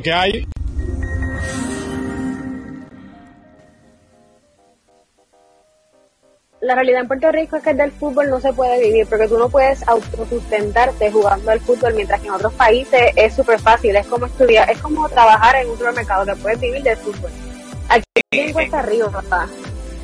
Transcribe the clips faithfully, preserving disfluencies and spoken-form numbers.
lo que hay. La realidad en Puerto Rico es que del fútbol no se puede vivir, porque tú no puedes autosustentarte jugando al fútbol, mientras que en otros países es súper fácil, es como estudiar, es como trabajar en un supermercado, que puedes vivir del fútbol. Aquí en cuesta arriba, papá.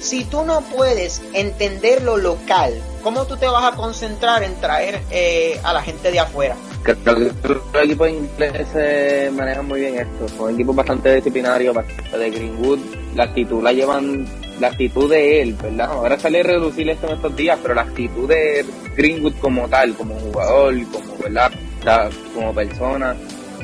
Si tú no puedes entender lo local, ¿cómo tú te vas a concentrar en traer eh, a la gente de afuera? Creo que los equipos ingleses manejan muy bien esto, son equipos bastante disciplinarios, bastante de Greenwood, la actitud la llevan... la actitud de él, ¿verdad? Ahora sale a reducir esto en estos días, pero la actitud de Greenwood como tal, como jugador, como, ¿verdad? O sea, como persona,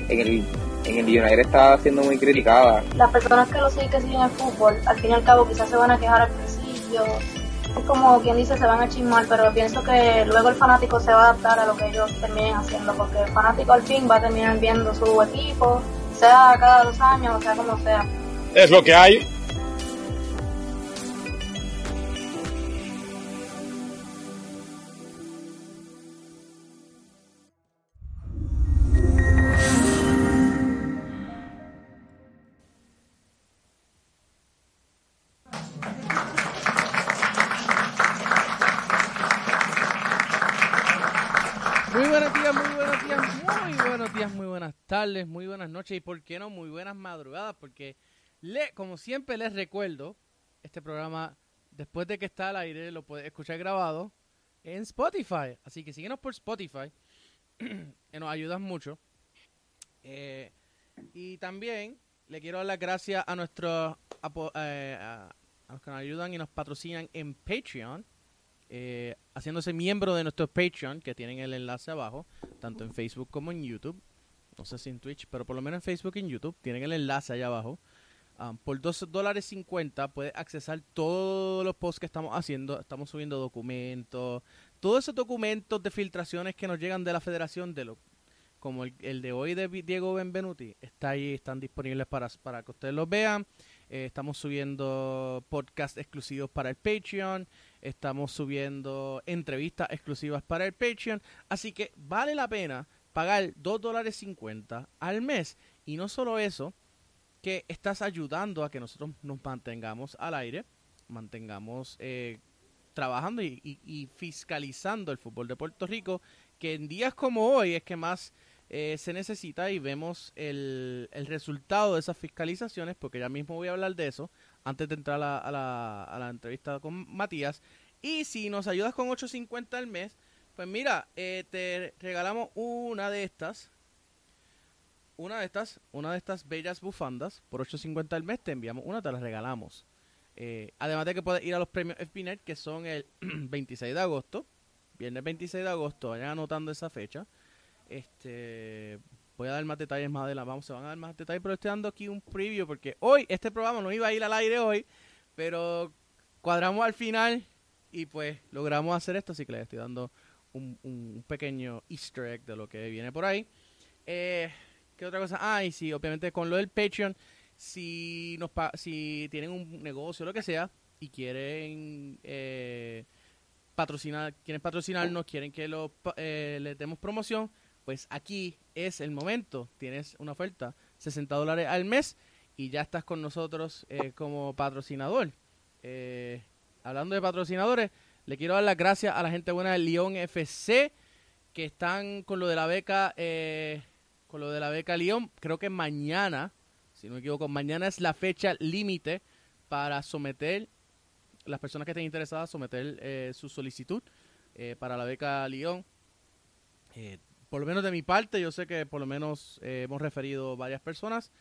en el en el United está siendo muy criticada. Las personas que lo siguen, que siguen el fútbol, al fin y al cabo quizás se van a quejar al principio, es como quien dice, se van a chismar, pero pienso que luego el fanático se va a adaptar a lo que ellos terminen haciendo, porque el fanático al fin va a terminar viendo su equipo, sea cada dos años, o sea como sea. Es lo que hay. Muy buenas noches y, por qué no, muy buenas madrugadas, porque le, como siempre les recuerdo, este programa, después de que está al aire, lo puedes escuchar grabado en Spotify, así que síguenos por Spotify, que nos ayudas mucho. Eh, y también le quiero dar las gracias a nuestros eh, a, a los que nos ayudan y nos patrocinan en Patreon, eh, haciéndose miembro de nuestro Patreon, que tienen el enlace abajo, tanto en Facebook como en YouTube. No sé si en Twitch, pero por lo menos en Facebook y en YouTube tienen el enlace allá abajo. Um, por dos dólares cincuenta puedes accesar todos los posts que estamos haciendo. Estamos subiendo documentos, todos esos documentos de filtraciones que nos llegan de la federación, de lo, como el, el de hoy de Diego Benvenuti, está ahí, están disponibles para, para que ustedes los vean. Eh, estamos subiendo podcasts exclusivos para el Patreon. Estamos subiendo entrevistas exclusivas para el Patreon. Así que vale la pena pagar dos dólares cincuenta al mes. Y no solo eso, que estás ayudando a que nosotros nos mantengamos al aire, mantengamos eh, trabajando y, y, y fiscalizando el fútbol de Puerto Rico, que en días como hoy es que más eh, se necesita, y vemos el, el resultado de esas fiscalizaciones, porque ya mismo voy a hablar de eso, antes de entrar a la, a la, a la entrevista con Matías. Y si nos ayudas con ocho cincuenta al mes, pues mira, eh, te regalamos una de estas, una de estas, una de estas bellas bufandas por ocho cincuenta al mes. Te enviamos una, te las regalamos. Eh, además de que puedes ir a los premios F B N E T, que son el veintiséis de agosto, viernes veintiséis de agosto, vayan anotando esa fecha. Este, voy a dar más detalles más adelante, vamos, se van a dar más detalles, pero estoy dando aquí un preview, porque hoy, este programa no iba a ir al aire hoy, pero cuadramos al final y pues logramos hacer esto, así que les estoy dando Un, un pequeño easter egg de lo que viene por ahí. Eh, ¿Qué otra cosa? Ah, y sí, obviamente con lo del Patreon, si nos pa- si tienen un negocio o lo que sea y quieren eh, patrocinar, quieren patrocinarnos, quieren que lo, eh, les demos promoción, pues aquí es el momento. Tienes una oferta, sesenta dólares al mes y ya estás con nosotros eh, como patrocinador. Eh, hablando de patrocinadores, le quiero dar las gracias a la gente buena de Lyon F C, que están con lo de la beca, eh, con lo de la beca Lyon. Creo que mañana, si no me equivoco, mañana es la fecha límite para someter, las personas que estén interesadas, someter eh, su solicitud eh, para la beca Lyon. Eh, por lo menos de mi parte, yo sé que por lo menos eh, hemos referido varias personas,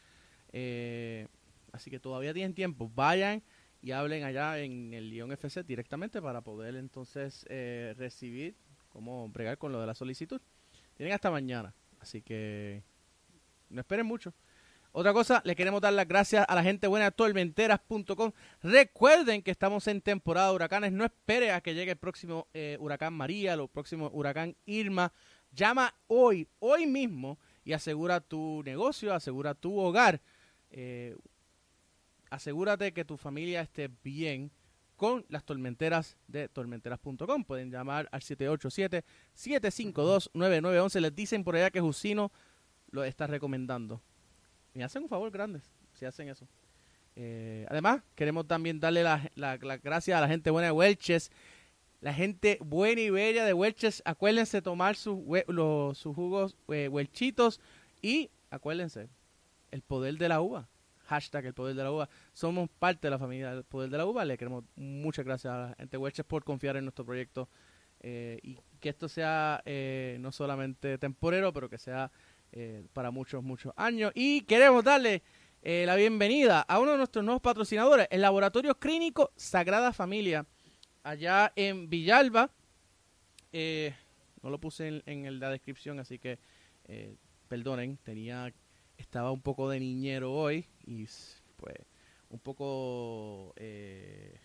eh, así que todavía tienen tiempo, vayan y hablen allá en el Lyon F C directamente para poder entonces eh, recibir, como bregar con lo de la solicitud. Tienen hasta mañana, así que no esperen mucho. Otra cosa, les queremos dar las gracias a la gente buena de tormenteras punto com. Recuerden que estamos en temporada de huracanes. No espere a que llegue el próximo eh, huracán María, el próximo huracán Irma. Llama hoy, hoy mismo, y asegura tu negocio, asegura tu hogar. Eh, Asegúrate que tu familia esté bien con las tormenteras de tormenteras punto com. Pueden llamar al siete ocho siete, siete cinco dos, nueve nueve uno uno. Les dicen por allá que Jusino lo está recomendando. me hacen un favor grande si hacen eso. Eh, además, queremos también darle las la, la gracias a la gente buena de Welch's. La gente buena y bella de Welch's, acuérdense tomar sus, los, sus jugos eh, Welchitos, y acuérdense, el poder de la uva. Hashtag el poder de la uva. Somos parte de la familia del poder de la uva. Le queremos muchas gracias a la gente Welch's por confiar en nuestro proyecto, eh, y que esto sea eh, no solamente temporero, pero que sea eh, para muchos, muchos años. Y queremos darle eh, la bienvenida a uno de nuestros nuevos patrocinadores, el Laboratorio Clínico Sagrada Familia, allá en Villalba. Eh, no lo puse en, en la descripción, así que eh, perdonen, tenía... Estaba un poco de niñero hoy y pues un poco eh,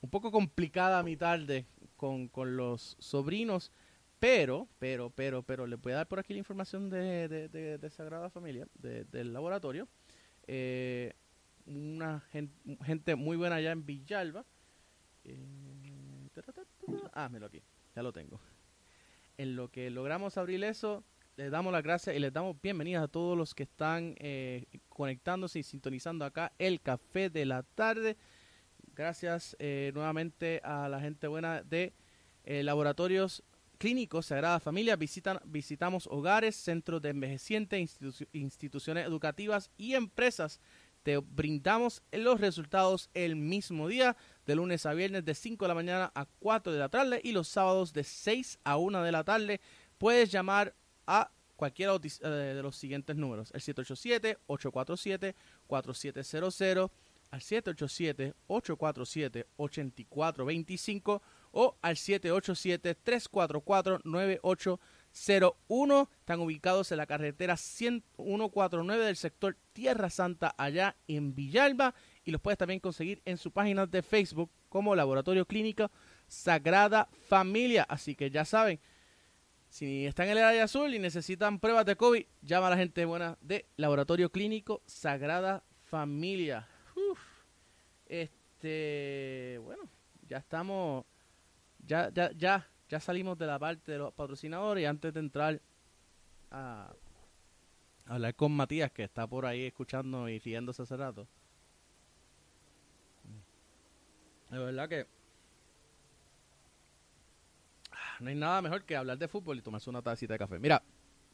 un poco complicada mi tarde con, con los sobrinos, pero, pero, pero, pero les voy a dar por aquí la información de, de, de, de Sagrada Familia, de, del laboratorio. Eh, una gente, gente muy buena allá en Villalba. Eh, ta, ta, ta, ta. Ah, mira aquí, ya lo tengo. En lo que logramos abrir eso, les damos las gracias y les damos bienvenidas a todos los que están eh, conectándose y sintonizando acá el Café de la Tarde. Gracias eh, nuevamente a la gente buena de eh, Laboratorios Clínicos Sagrada Familia. Visitan, visitamos hogares, centros de envejecientes, institu- instituciones educativas y empresas. Te brindamos los resultados el mismo día, de lunes a viernes de cinco de la mañana a cuatro de la tarde y los sábados de seis a una de la tarde. Puedes llamar a cualquiera de los siguientes números: el siete ocho siete, ocho cuatro siete, cuatro siete cero cero, al siete ocho siete, ocho cuatro siete, ocho cuatro dos cinco o al siete ocho siete, tres cuatro cuatro, nueve ocho cero uno. Están ubicados en la carretera ciento cuarenta y nueve del sector Tierra Santa, allá en Villalba, y los puedes también conseguir en su página de Facebook como Laboratorio Clínico Sagrada Familia. Así que ya saben, si están en el área azul y necesitan pruebas de COVID, llama a la gente buena de Laboratorio Clínico Sagrada Familia. Uf. Este, bueno, ya estamos, ya, ya, ya, ya salimos de la parte de los patrocinadores, y antes de entrar a, a hablar con Matías, que está por ahí escuchando y riéndose hace rato. De verdad que no hay nada mejor que hablar de fútbol y tomarse una tacita de café. Mira,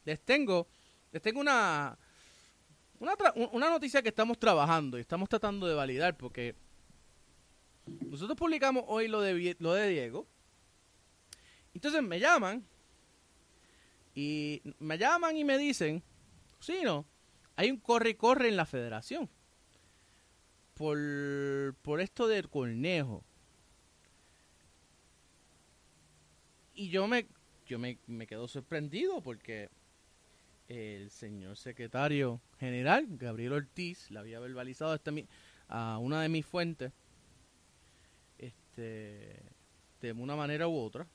les tengo, les tengo una, una, tra- una noticia que estamos trabajando y estamos tratando de validar, porque nosotros publicamos hoy lo de, lo de Diego. Entonces me llaman y me llaman y me dicen, sí, no, hay un corre y corre en la federación por, por esto del Cornejo. Y yo me yo me, me quedo sorprendido porque el señor secretario general, Gabriel Ortiz, le había verbalizado hasta mi, a una de mis fuentes, este, de una manera u otra,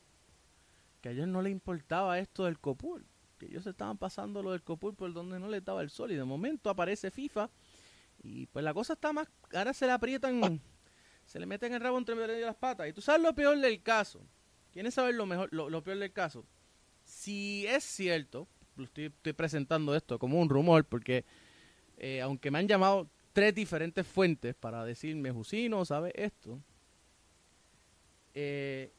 que a ellos no les importaba esto del COPUR, que ellos estaban pasando lo del COPUR por donde no les daba el sol, y de momento aparece FIFA, y pues la cosa está más, ahora se le aprietan, se le meten el rabo entre medio de las patas. Y tú sabes lo peor del caso. ¿Quieren saber lo mejor, lo, lo peor del caso? Si es cierto, estoy, estoy presentando esto como un rumor, porque eh, aunque me han llamado tres diferentes fuentes para decirme, Jusino, ¿sabes esto? Eh,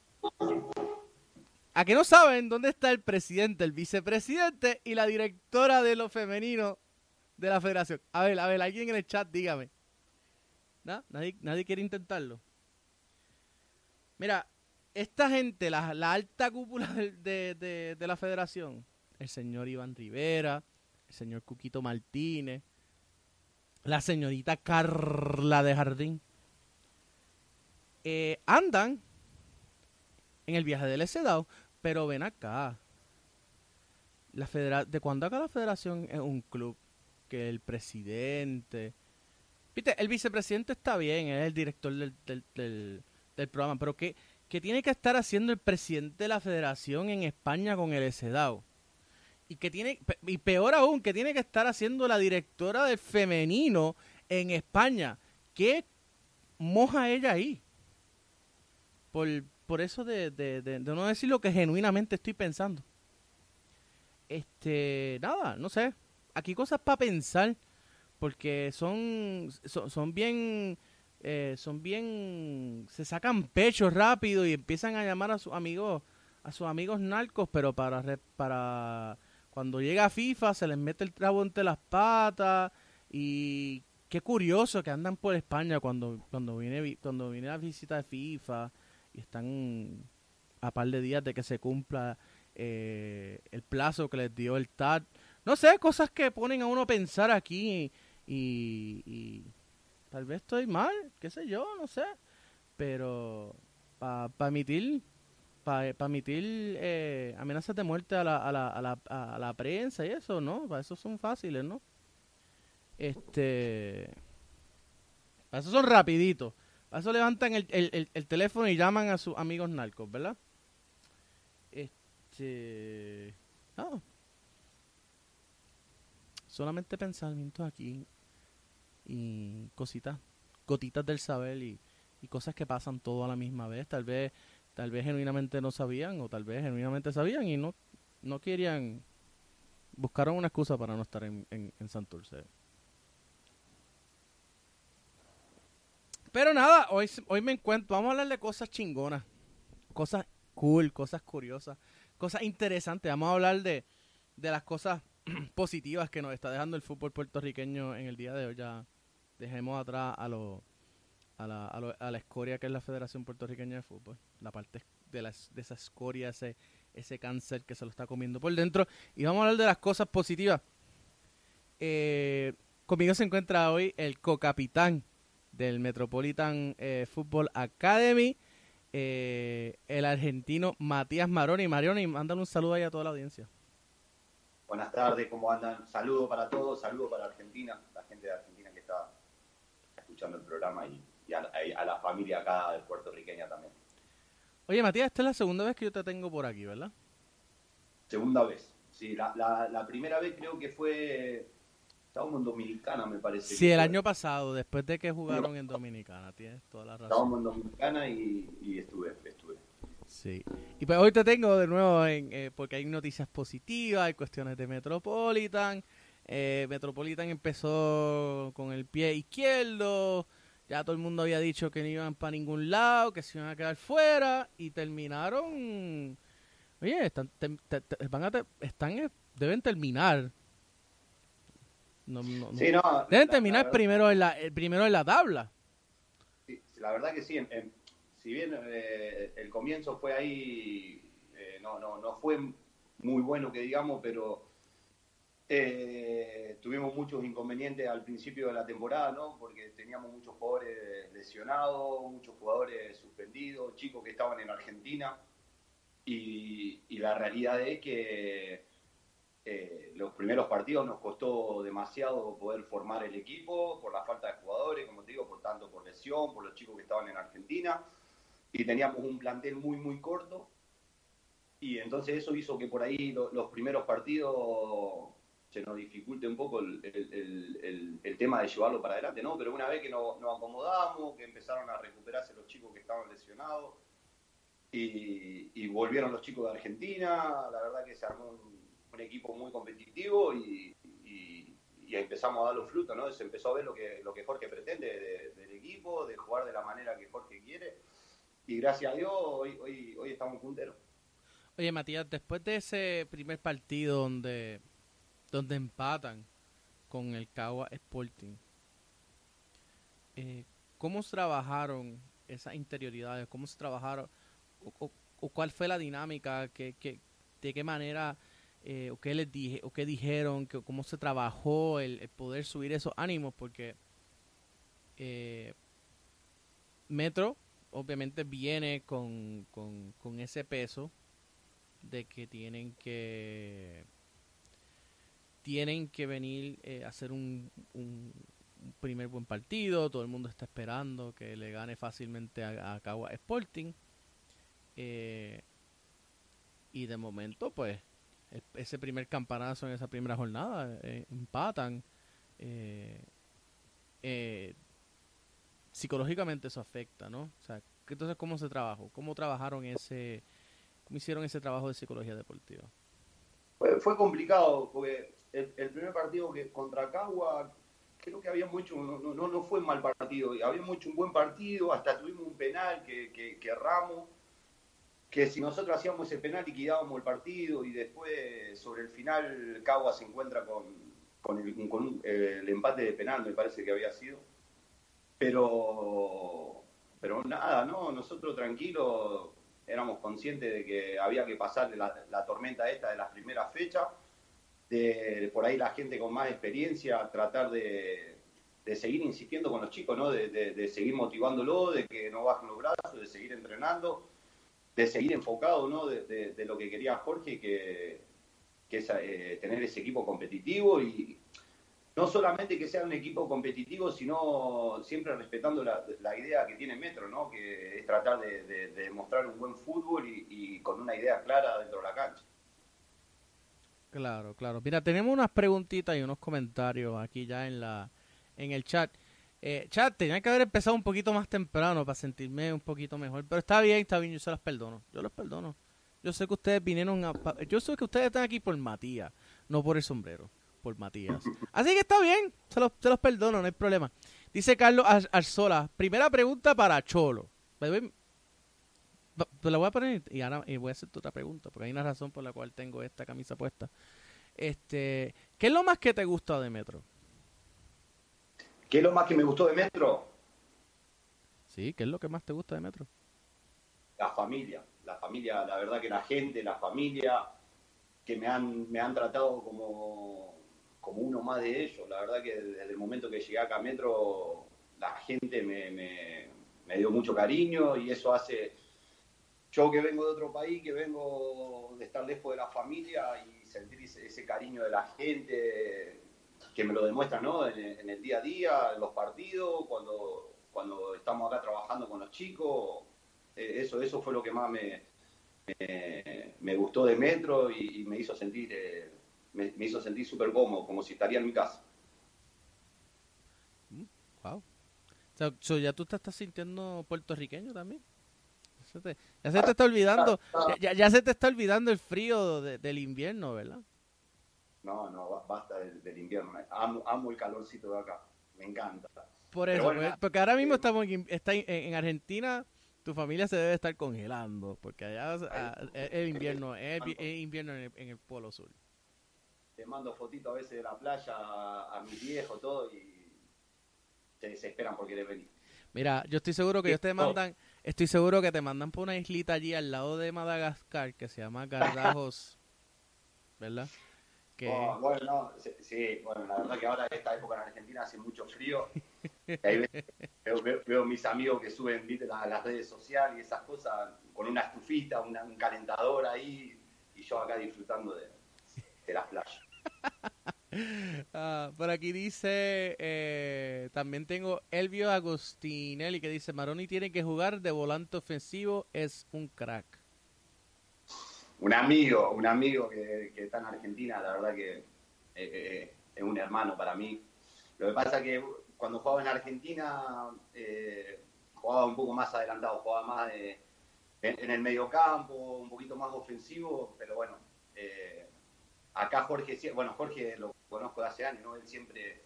¿A que no saben dónde está el presidente, el vicepresidente y la directora de lo femenino de la federación? A ver, a ver, alguien en el chat, dígame. ¿No? ¿Nadie, nadie quiere intentarlo? Mira, esta gente, la, la alta cúpula de, de, de la federación, el señor Iván Rivera, el señor Cuquito Martínez, la señorita Carla de Jardín, eh, andan en el viaje del SEDAW, pero ven acá. La federa- ¿De cuándo acá la federación es un club que el presidente... Viste, el vicepresidente está bien, es el director del, del, del, del programa, pero ¿qué...? ¿Qué tiene que estar haciendo el presidente de la federación en España con el SEDAW? Y que tiene, y peor aún, ¿qué tiene que estar haciendo la directora del femenino en España? ¿Qué moja ella ahí? Por, por eso de, de, de, de no decir lo que genuinamente estoy pensando. Este, nada, no sé. Aquí cosas para pensar. porque son, son, son bien, eh, son bien, se sacan pecho rápido y empiezan a llamar a sus amigos, a sus amigos narcos, pero para, para cuando llega a FIFA se les mete el trago entre las patas. Y qué curioso que andan por España cuando, cuando viene, cuando viene la visita de FIFA y están a par de días de que se cumpla eh, el plazo que les dio el T A T. No sé, cosas que ponen a uno a pensar aquí y, y, y tal vez estoy mal, qué sé yo, no sé. Pero para pa emitir, para pa emitir eh, amenazas de muerte a la, a la, a la, a la prensa y eso, ¿no? Para eso son fáciles, ¿no? Este, para eso son rapiditos. Para eso levantan el, el, el, el teléfono y llaman a sus amigos narcos, ¿verdad? Este, no. Solamente pensamientos aquí y cositas, gotitas del saber y, y cosas que pasan todo a la misma vez. Tal vez, tal vez genuinamente no sabían o tal vez genuinamente sabían y no, no querían, buscaron una excusa para no estar en, en, en Santurce. Pero nada, hoy, hoy me encuentro, vamos a hablar de cosas chingonas, cosas cool, cosas curiosas, cosas interesantes. Vamos a hablar de, de las cosas positivas que nos está dejando el fútbol puertorriqueño en el día de hoy. Ya dejemos atrás a, lo, a, la, a, lo, a la escoria que es la Federación Puertorriqueña de Fútbol, la parte de, las, de esa escoria, ese, ese cáncer que se lo está comiendo por dentro. Y vamos a hablar de las cosas positivas. Eh, conmigo se encuentra hoy el co-capitán del Metropolitan eh, Football Academy, eh, el argentino Matías Maroni. Maroni, mándale un saludo ahí a toda la audiencia. Buenas tardes, ¿cómo andan? Saludo para todos, saludo para Argentina, la gente de Argentina que está escuchando el programa y, y a, a la familia acá de puertorriqueña también. Oye, Matías, esta es la segunda vez que yo te tengo por aquí, ¿verdad? Segunda vez, sí. La, la, la primera vez creo que fue... Estábamos en Dominicana, me parece. Sí, el año pasado, después de que jugaron en Dominicana, tienes toda la razón. Estábamos en Dominicana y, y estuve, estuve. Sí. Y pues hoy te tengo de nuevo en, eh, porque hay noticias positivas, hay cuestiones de Metropolitan. Eh, Metropolitan empezó con el pie izquierdo, ya todo el mundo había dicho que no iban para ningún lado, que se iban a quedar fuera y terminaron... Oye, están, te, te, te, van a te, están, deben terminar. No, no, no. Sí, no, deben terminar la, la primero, en la, primero en la tabla. Sí, la verdad que sí. En, en, si bien eh, el comienzo fue ahí, eh, no, no, no fue muy bueno que digamos, pero eh, tuvimos muchos inconvenientes al principio de la temporada, ¿no? Porque teníamos muchos jugadores lesionados, muchos jugadores suspendidos, chicos que estaban en Argentina. Y, y la realidad es que Eh, los primeros partidos nos costó demasiado poder formar el equipo por la falta de jugadores, como te digo, por tanto por lesión, por los chicos que estaban en Argentina, y teníamos un plantel muy, muy corto, y entonces eso hizo que por ahí lo, los primeros partidos se nos dificulte un poco el, el, el, el, el tema de llevarlo para adelante, ¿no? Pero una vez que nos, nos acomodamos, que empezaron a recuperarse los chicos que estaban lesionados, y, y volvieron los chicos de Argentina, la verdad que se armó un un equipo muy competitivo y, y, y empezamos a dar los frutos, ¿no? Se empezó a ver lo que, lo que Jorge pretende de, del equipo, de jugar de la manera que Jorge quiere, y gracias a Dios hoy, hoy, hoy estamos punteros. Oye, Matías, después de ese primer partido donde, donde empatan con el Caguas Sporting, eh, ¿cómo se trabajaron esas interioridades? ¿Cómo se trabajaron? ¿O, o, o cuál fue la dinámica? ¿Qué, qué, de qué manera... Eh, o qué les dije, o qué dijeron, que, cómo se trabajó el, el poder subir esos ánimos, porque eh, Metro obviamente viene con, con, con ese peso de que tienen que tienen que venir eh, a hacer un, un, un primer buen partido, todo el mundo está esperando que le gane fácilmente a, a Caguas Sporting, eh, y de momento pues ese primer campanazo en esa primera jornada, eh, empatan. Eh, eh, psicológicamente eso afecta, ¿no? O sea, entonces, ¿cómo se trabajó? ¿Cómo trabajaron ese, cómo hicieron ese trabajo de psicología deportiva? Fue, fue complicado, porque el, el primer partido que contra Caguas creo que habíamos hecho, no, no, no fue un mal partido, habíamos hecho un buen partido, hasta tuvimos un penal que, que, que erramos, que si nosotros hacíamos ese penal liquidábamos el partido, y después sobre el final Caguas se encuentra con, con, el, con un, el empate de penal, me parece que había sido, pero, pero nada, no, nosotros tranquilos, éramos conscientes de que había que pasar de la, la tormenta esta de las primeras fechas, de, de por ahí la gente con más experiencia, tratar de, de seguir insistiendo con los chicos, ¿no? De, de, de seguir motivándolo, de que no bajen los brazos, de seguir entrenando, de seguir enfocado, ¿no? De, de, de lo que quería Jorge, que, que es eh, tener ese equipo competitivo, y no solamente que sea un equipo competitivo, sino siempre respetando la, la idea que tiene Metro, ¿no? Que es tratar de, de, de mostrar un buen fútbol y, y con una idea clara dentro de la cancha. Claro, claro. Mira, tenemos unas preguntitas y unos comentarios aquí ya en la en el chat. Eh, chat, tenía que haber empezado un poquito más temprano para sentirme un poquito mejor, pero está bien, está bien, yo se las perdono, yo los perdono. Yo sé que ustedes vinieron a... Yo sé que ustedes están aquí por Matías, no por el sombrero. Por Matías. Así que está bien, se los, se los perdono, no hay problema. Dice Carlos Arzola, primera pregunta para Cholo. Te la voy a poner y ahora y voy a hacer otra pregunta, porque hay una razón por la cual tengo esta camisa puesta. Este, ¿qué es lo más que te gusta de Metro? ¿Qué es lo más que me gustó de Metro? Sí, ¿qué es lo que más te gusta de Metro? La familia, la familia, la verdad que la gente, la familia, que me han, me han tratado como... como uno más de ellos. La verdad que desde el momento que llegué acá a Metro, la gente me, me, me dio mucho cariño, y eso hace, yo que vengo de otro país, que vengo de estar lejos de la familia, y sentir ese, ese cariño de la gente, que me lo demuestra, ¿no? En, en el día a día, en los partidos, cuando, cuando estamos acá trabajando con los chicos, eso, eso fue lo que más me, me, me gustó de Metro, y, y me hizo sentir... Eh, Me, me hizo sentir súper cómodo, como si estaría en mi casa. Wow. O sea, so ¿ya tú te estás sintiendo puertorriqueño también? Ya se te, ya se te está olvidando, ya, ya se te está olvidando el frío de, del invierno, ¿verdad? No, no, basta del, del invierno. Amo, amo el calorcito de acá. Me encanta. Por eso, bueno, porque, porque ahora mismo estamos en, está en, en Argentina, tu familia se debe estar congelando, porque allá el, el invierno, es invierno en el, en el Polo Sur. Te mando fotitos a veces de la playa a, a mis viejos, todo, y te desesperan porque querer venir. Mira, yo estoy seguro que ellos te mandan, estoy seguro que te mandan por una islita allí al lado de Madagascar que se llama Gardajos, ¿verdad? Que... Oh, bueno, no, sí, bueno, la verdad que ahora en esta época en Argentina hace mucho frío. Ahí veo, veo, veo mis amigos que suben a las redes sociales y esas cosas con una estufita, una, un calentador ahí, y yo acá disfrutando de, de las playas. Ah, por aquí dice eh, también tengo Elvio Agostinelli que dice Maroni tiene que jugar de volante ofensivo, es un crack. Un amigo, un amigo que, que está en Argentina, la verdad que eh, eh, es un hermano para mí. Lo que pasa que cuando jugaba en Argentina eh, jugaba un poco más adelantado, jugaba más de, en, en el mediocampo, un poquito más ofensivo, pero bueno, eh, acá Jorge, bueno, Jorge lo conozco de hace años, ¿no? Él siempre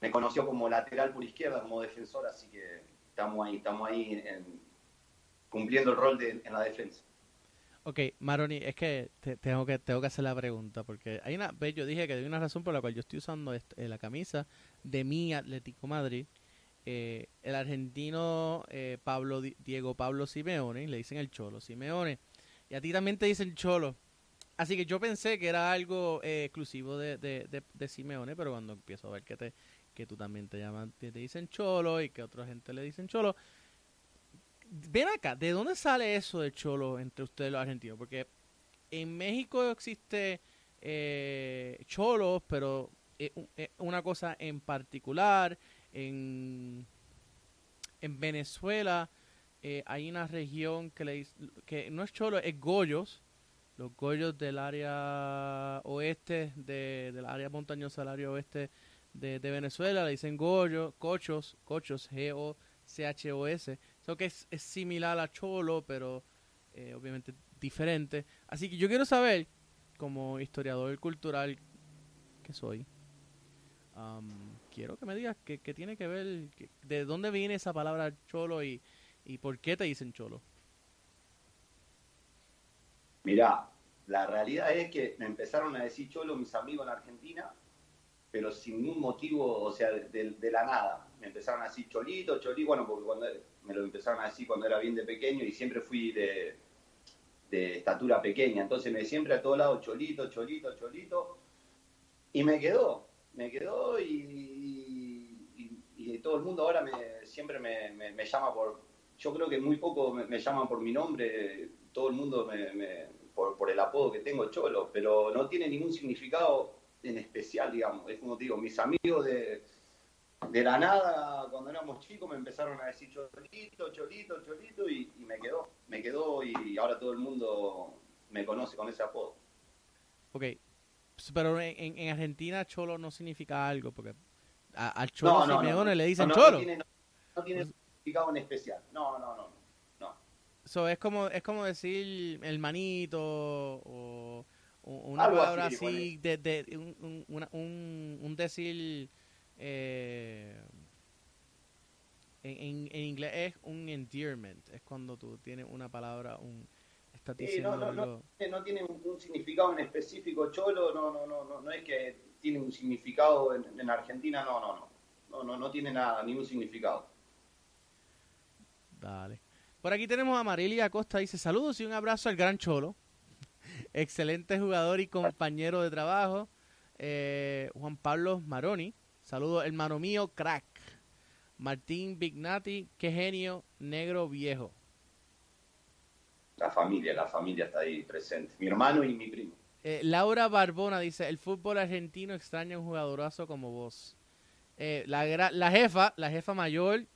me conoció como lateral por izquierda, como defensor, así que estamos ahí, estamos ahí en, cumpliendo el rol de, en la defensa. Ok, Maroni, es que te, tengo que tengo que hacer la pregunta, porque hay una, yo dije que hay una razón por la cual yo estoy usando este, la camisa de mi Atlético Madrid. Eh, el argentino eh, Pablo Diego Pablo Simeone, le dicen el Cholo, Simeone, y a ti también te dicen Cholo. Así que yo pensé que era algo eh, exclusivo de, de, de, de Simeone, pero cuando empiezo a ver que te que tú también te llaman, te, te dicen Cholo y que a otra gente le dicen Cholo. Ven acá, ¿de dónde sale eso de Cholo entre ustedes los argentinos? Porque en México existe eh, Cholos, pero eh, una cosa en particular. En, en Venezuela eh, hay una región que, le, que no es Cholo, es Goyos. Los Goyos del área oeste, de, del área montañosa del área oeste de, de Venezuela, le dicen Goyos, Cochos, Cochos, G O C H O S. So que es, es similar a Cholo, pero eh, obviamente diferente. Así que yo quiero saber, como historiador cultural que soy, um, quiero que me digas qué, qué tiene que ver, qué, de dónde viene esa palabra cholo y, y por qué te dicen cholo. Mirá, la realidad es que me empezaron a decir cholo mis amigos en Argentina, pero sin ningún motivo, o sea, de, de, de la nada. Me empezaron a decir cholito, cholito, bueno, porque cuando me lo empezaron a decir cuando era bien de pequeño y siempre fui de, de estatura pequeña. Entonces me siempre a todos lados cholito, cholito, cholito. Y me quedó, me quedó y, y, y todo el mundo ahora me, siempre me, me, me llama por... Yo creo que muy poco me, me llaman por mi nombre, todo el mundo me, me, por, por el apodo que tengo, cholo, pero no tiene ningún significado en especial, digamos. Es como te digo, mis amigos de, de la nada, cuando éramos chicos, me empezaron a decir cholito, cholito, cholito, y, y me quedó, me quedó, y ahora todo el mundo me conoce con ese apodo. Ok, pero en, en Argentina cholo no significa algo, porque al cholo no, no, Simeone no, le dicen no, no, cholo. No tiene, no, no tiene significado en especial, no, no, no, no. So, es como es como decir el manito o... Una algo palabra así, así de, de, de un, un, un, un decir eh, en, en inglés es un endearment, es cuando tú tienes una palabra, un estás diciendo sí, no, no, algo... no, no tiene un, un significado en específico, cholo, no, no, no, no, no es que tiene un significado en, en Argentina, no, no, no, no, no, no tiene nada, ningún significado. Dale. Por aquí tenemos a Marilia Acosta, dice saludos y un abrazo al gran Cholo. Excelente jugador y compañero de trabajo, eh, Juan Pablo Maroni. Saludos, hermano mío, crack. Martín Bignati, qué genio, negro viejo. La familia, la familia está ahí presente. Mi hermano y mi primo. Eh, Laura Barbona dice, el fútbol argentino extraña un jugadorazo como vos. Eh, la, la jefa, la jefa mayor,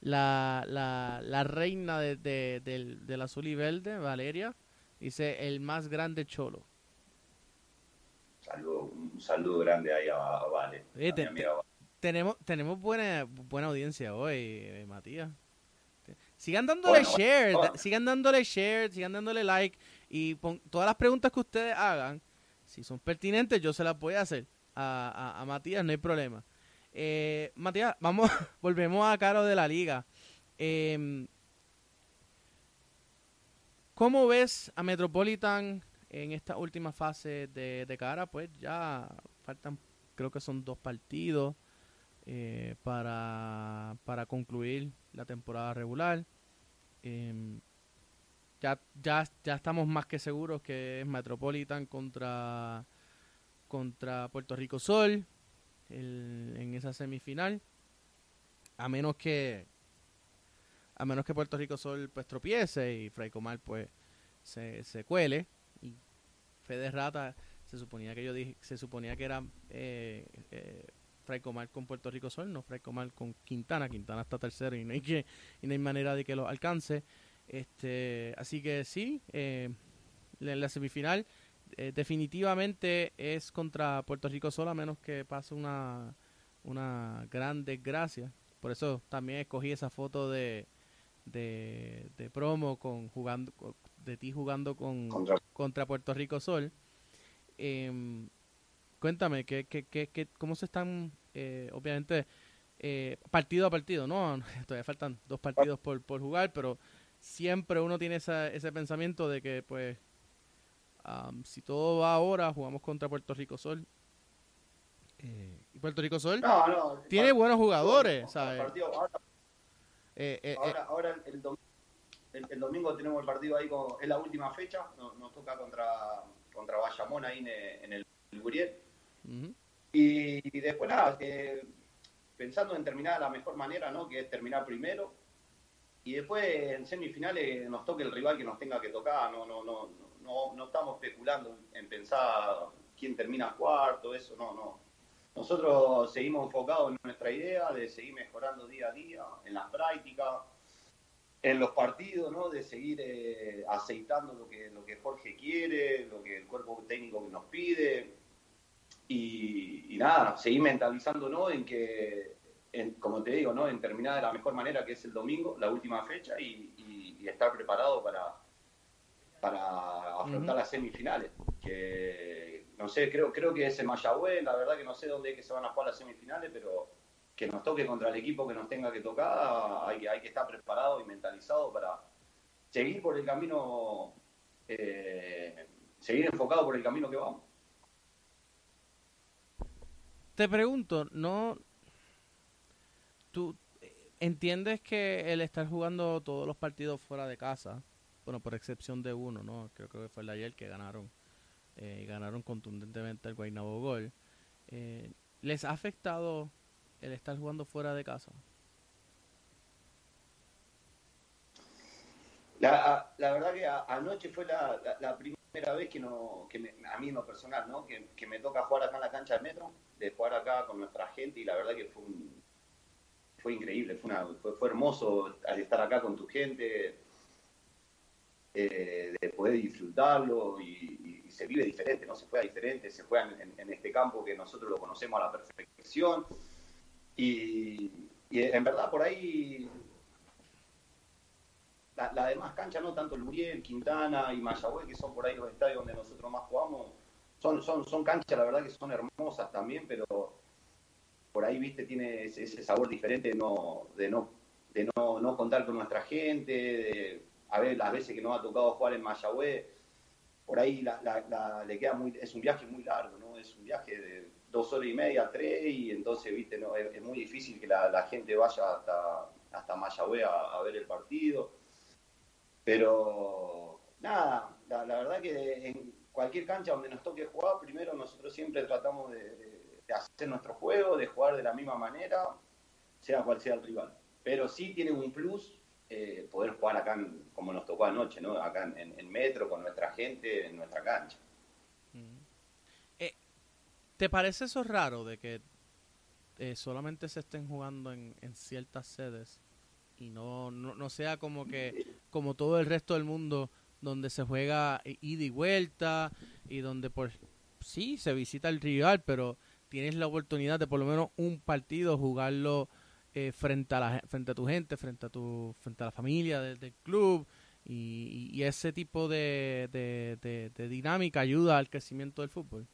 la, la, la reina de, de, del, del azul y verde, Valeria. Dice, el más grande cholo. Saludo, un saludo grande ahí a, a Vale. Sí, te, te, tenemos tenemos buena buena audiencia hoy, eh, Matías. Sigan dándole bueno, share, bueno. Da, sigan dándole share, sigan dándole like. Y pon, todas las preguntas que ustedes hagan, si son pertinentes, yo se las voy a hacer a, a, a Matías, no hay problema. Eh, Matías, vamos volvemos a Caro de la Liga. Eh... ¿Cómo ves a Metropolitan en esta última fase de, de cara? Pues ya faltan, creo que son dos partidos eh, para, para concluir la temporada regular. Eh, ya, ya, ya estamos más que seguros que es Metropolitan contra, contra Puerto Rico Sol el, en esa semifinal. A menos que... A menos que Puerto Rico Sol pues tropiece y Fray Comar pues se, se cuele. Y Fede Rata se suponía que yo dije, se suponía que era eh, eh, Fray Comar con Puerto Rico Sol, no Fray Comar con Quintana. Quintana está tercero y no hay que, y no hay manera de que lo alcance. Este, así que sí, eh, en la semifinal eh, definitivamente es contra Puerto Rico Sol a menos que pase una, una gran desgracia. Por eso también escogí esa foto de De, de promo con jugando de ti jugando con contra, contra Puerto Rico Sol. Eh, cuéntame que, que, que, que, cómo se están eh, obviamente eh, partido a partido, ¿no? Todavía faltan dos partidos por, por jugar, pero siempre uno tiene esa, ese pensamiento de que pues um, si todo va ahora jugamos contra Puerto Rico Sol. Eh, y Puerto Rico Sol no, no, tiene no, buenos jugadores, no, ¿sabes? Eh, eh, ahora eh. ahora el, domingo, el, el domingo tenemos el partido ahí, con, es la última fecha, nos, nos toca contra, contra Bayamón ahí en, en el Guriel. Uh-huh. Y, y después nada, eh, pensando en terminar de la mejor manera, ¿no? Que es terminar primero y después en semifinales nos toque el rival que nos tenga que tocar, no no no no, no estamos especulando en pensar quién termina cuarto, eso no, no. Nosotros seguimos enfocados en nuestra idea de seguir mejorando día a día, en las prácticas, en los partidos, ¿no? De seguir eh, aceitando lo que, lo que Jorge quiere, lo que el cuerpo técnico nos pide. Y, y nada, seguir mentalizando, ¿no? En que, en, como te digo, ¿no? En terminar de la mejor manera, que es el domingo, la última fecha, y, y, y estar preparado para, para afrontar uh-huh. las semifinales, que... no sé, creo creo que es en Mayagüez, la verdad que no sé dónde es que se van a jugar las semifinales, pero que nos toque contra el equipo que nos tenga que tocar, hay, hay que estar preparado y mentalizado para seguir por el camino, eh, seguir enfocado por el camino que vamos. Te pregunto, ¿no? ¿Tú entiendes que el estar jugando todos los partidos fuera de casa, bueno, por excepción de uno, ¿no? Creo, creo que fue el de ayer que ganaron, eh, ganaron contundentemente al Guaynabo Gol, eh, ¿les ha afectado el estar jugando fuera de casa? La, la verdad que a, anoche fue la, la, la primera vez que, no, que me, a mí en lo personal, ¿no? Que, que me toca jugar acá en la cancha del Metro, de jugar acá con nuestra gente, y la verdad que fue un, fue increíble, fue, una, fue, fue hermoso al estar acá con tu gente, eh, de poder disfrutarlo, y, y, y se vive diferente, ¿no? Se juega diferente, se juega en, en, en este campo que nosotros lo conocemos a la perfección. Y, y en verdad por ahí la, la demás cancha, no tanto Luriel, Quintana y Mayagüez, que son por ahí los estadios donde nosotros más jugamos, son son son canchas, la verdad que son hermosas también, pero por ahí, viste, tiene ese, ese sabor diferente de no de no de no, no contar con nuestra gente, de, a ver, las veces que nos ha tocado jugar en Mayagüez, por ahí la, la, la, le queda muy, es un viaje muy largo, ¿no? Es un viaje de dos horas y media, tres, y entonces, viste, no, es, es muy difícil que la, la gente vaya hasta, hasta Mayagüez a, a ver el partido. Pero nada, la, la verdad que en cualquier cancha donde nos toque jugar, primero nosotros siempre tratamos de, de, de hacer nuestro juego, de jugar de la misma manera, sea cual sea el rival. Pero sí tiene un plus, Eh, poder jugar acá en, como nos tocó anoche, ¿no? Acá en, en Metro, con nuestra gente, en nuestra cancha. ¿Te parece eso raro de que eh, solamente se estén jugando en, en ciertas sedes y no, no no sea como que como todo el resto del mundo, donde se juega ida y vuelta y donde por sí se visita el rival, pero tienes la oportunidad de por lo menos un partido jugarlo Eh, frente a la frente a tu gente, frente a tu frente a la familia de, del club, y, y ese tipo de, de, de, de dinámica ayuda al crecimiento del fútbol?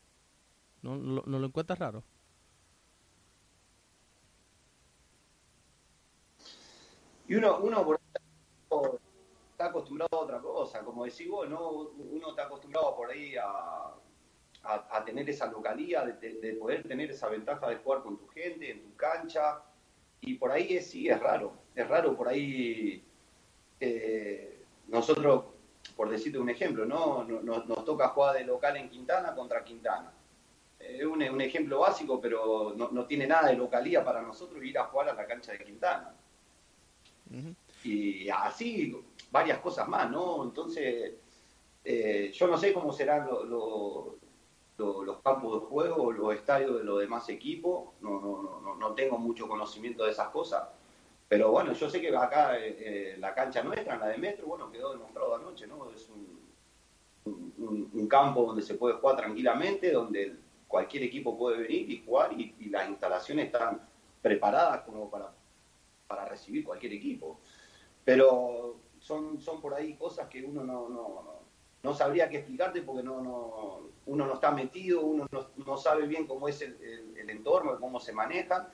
¿No, lo, no lo encuentras raro? Y uno uno por ejemplo, está acostumbrado a otra cosa, como decís vos, ¿no? Uno está acostumbrado por ahí a a, a tener esa localía, de, de, de poder tener esa ventaja de jugar con tu gente, en tu cancha. Y por ahí es, sí, es raro, es raro por ahí, eh, nosotros, por decirte un ejemplo, ¿no? Nos, nos toca jugar de local en Quintana contra Quintana. Es eh, un, un ejemplo básico, pero no, no tiene nada de localía para nosotros ir a jugar a la cancha de Quintana. Uh-huh. Y así varias cosas más, ¿no? Entonces, eh, yo no sé cómo serán los... Lo, los campos de juego, los estadios de los demás equipos, no, no, no, no tengo mucho conocimiento de esas cosas, pero bueno, yo sé que acá eh, la cancha nuestra, la de Metro, bueno, quedó demostrado anoche, ¿no? Es un, un, un campo donde se puede jugar tranquilamente, donde cualquier equipo puede venir y jugar, y, y las instalaciones están preparadas como para, para recibir cualquier equipo, pero son, son por ahí cosas que uno no... no, no No sabría qué explicarte porque no, no, uno no está metido, uno no, no sabe bien cómo es el, el, el entorno, cómo se manejan.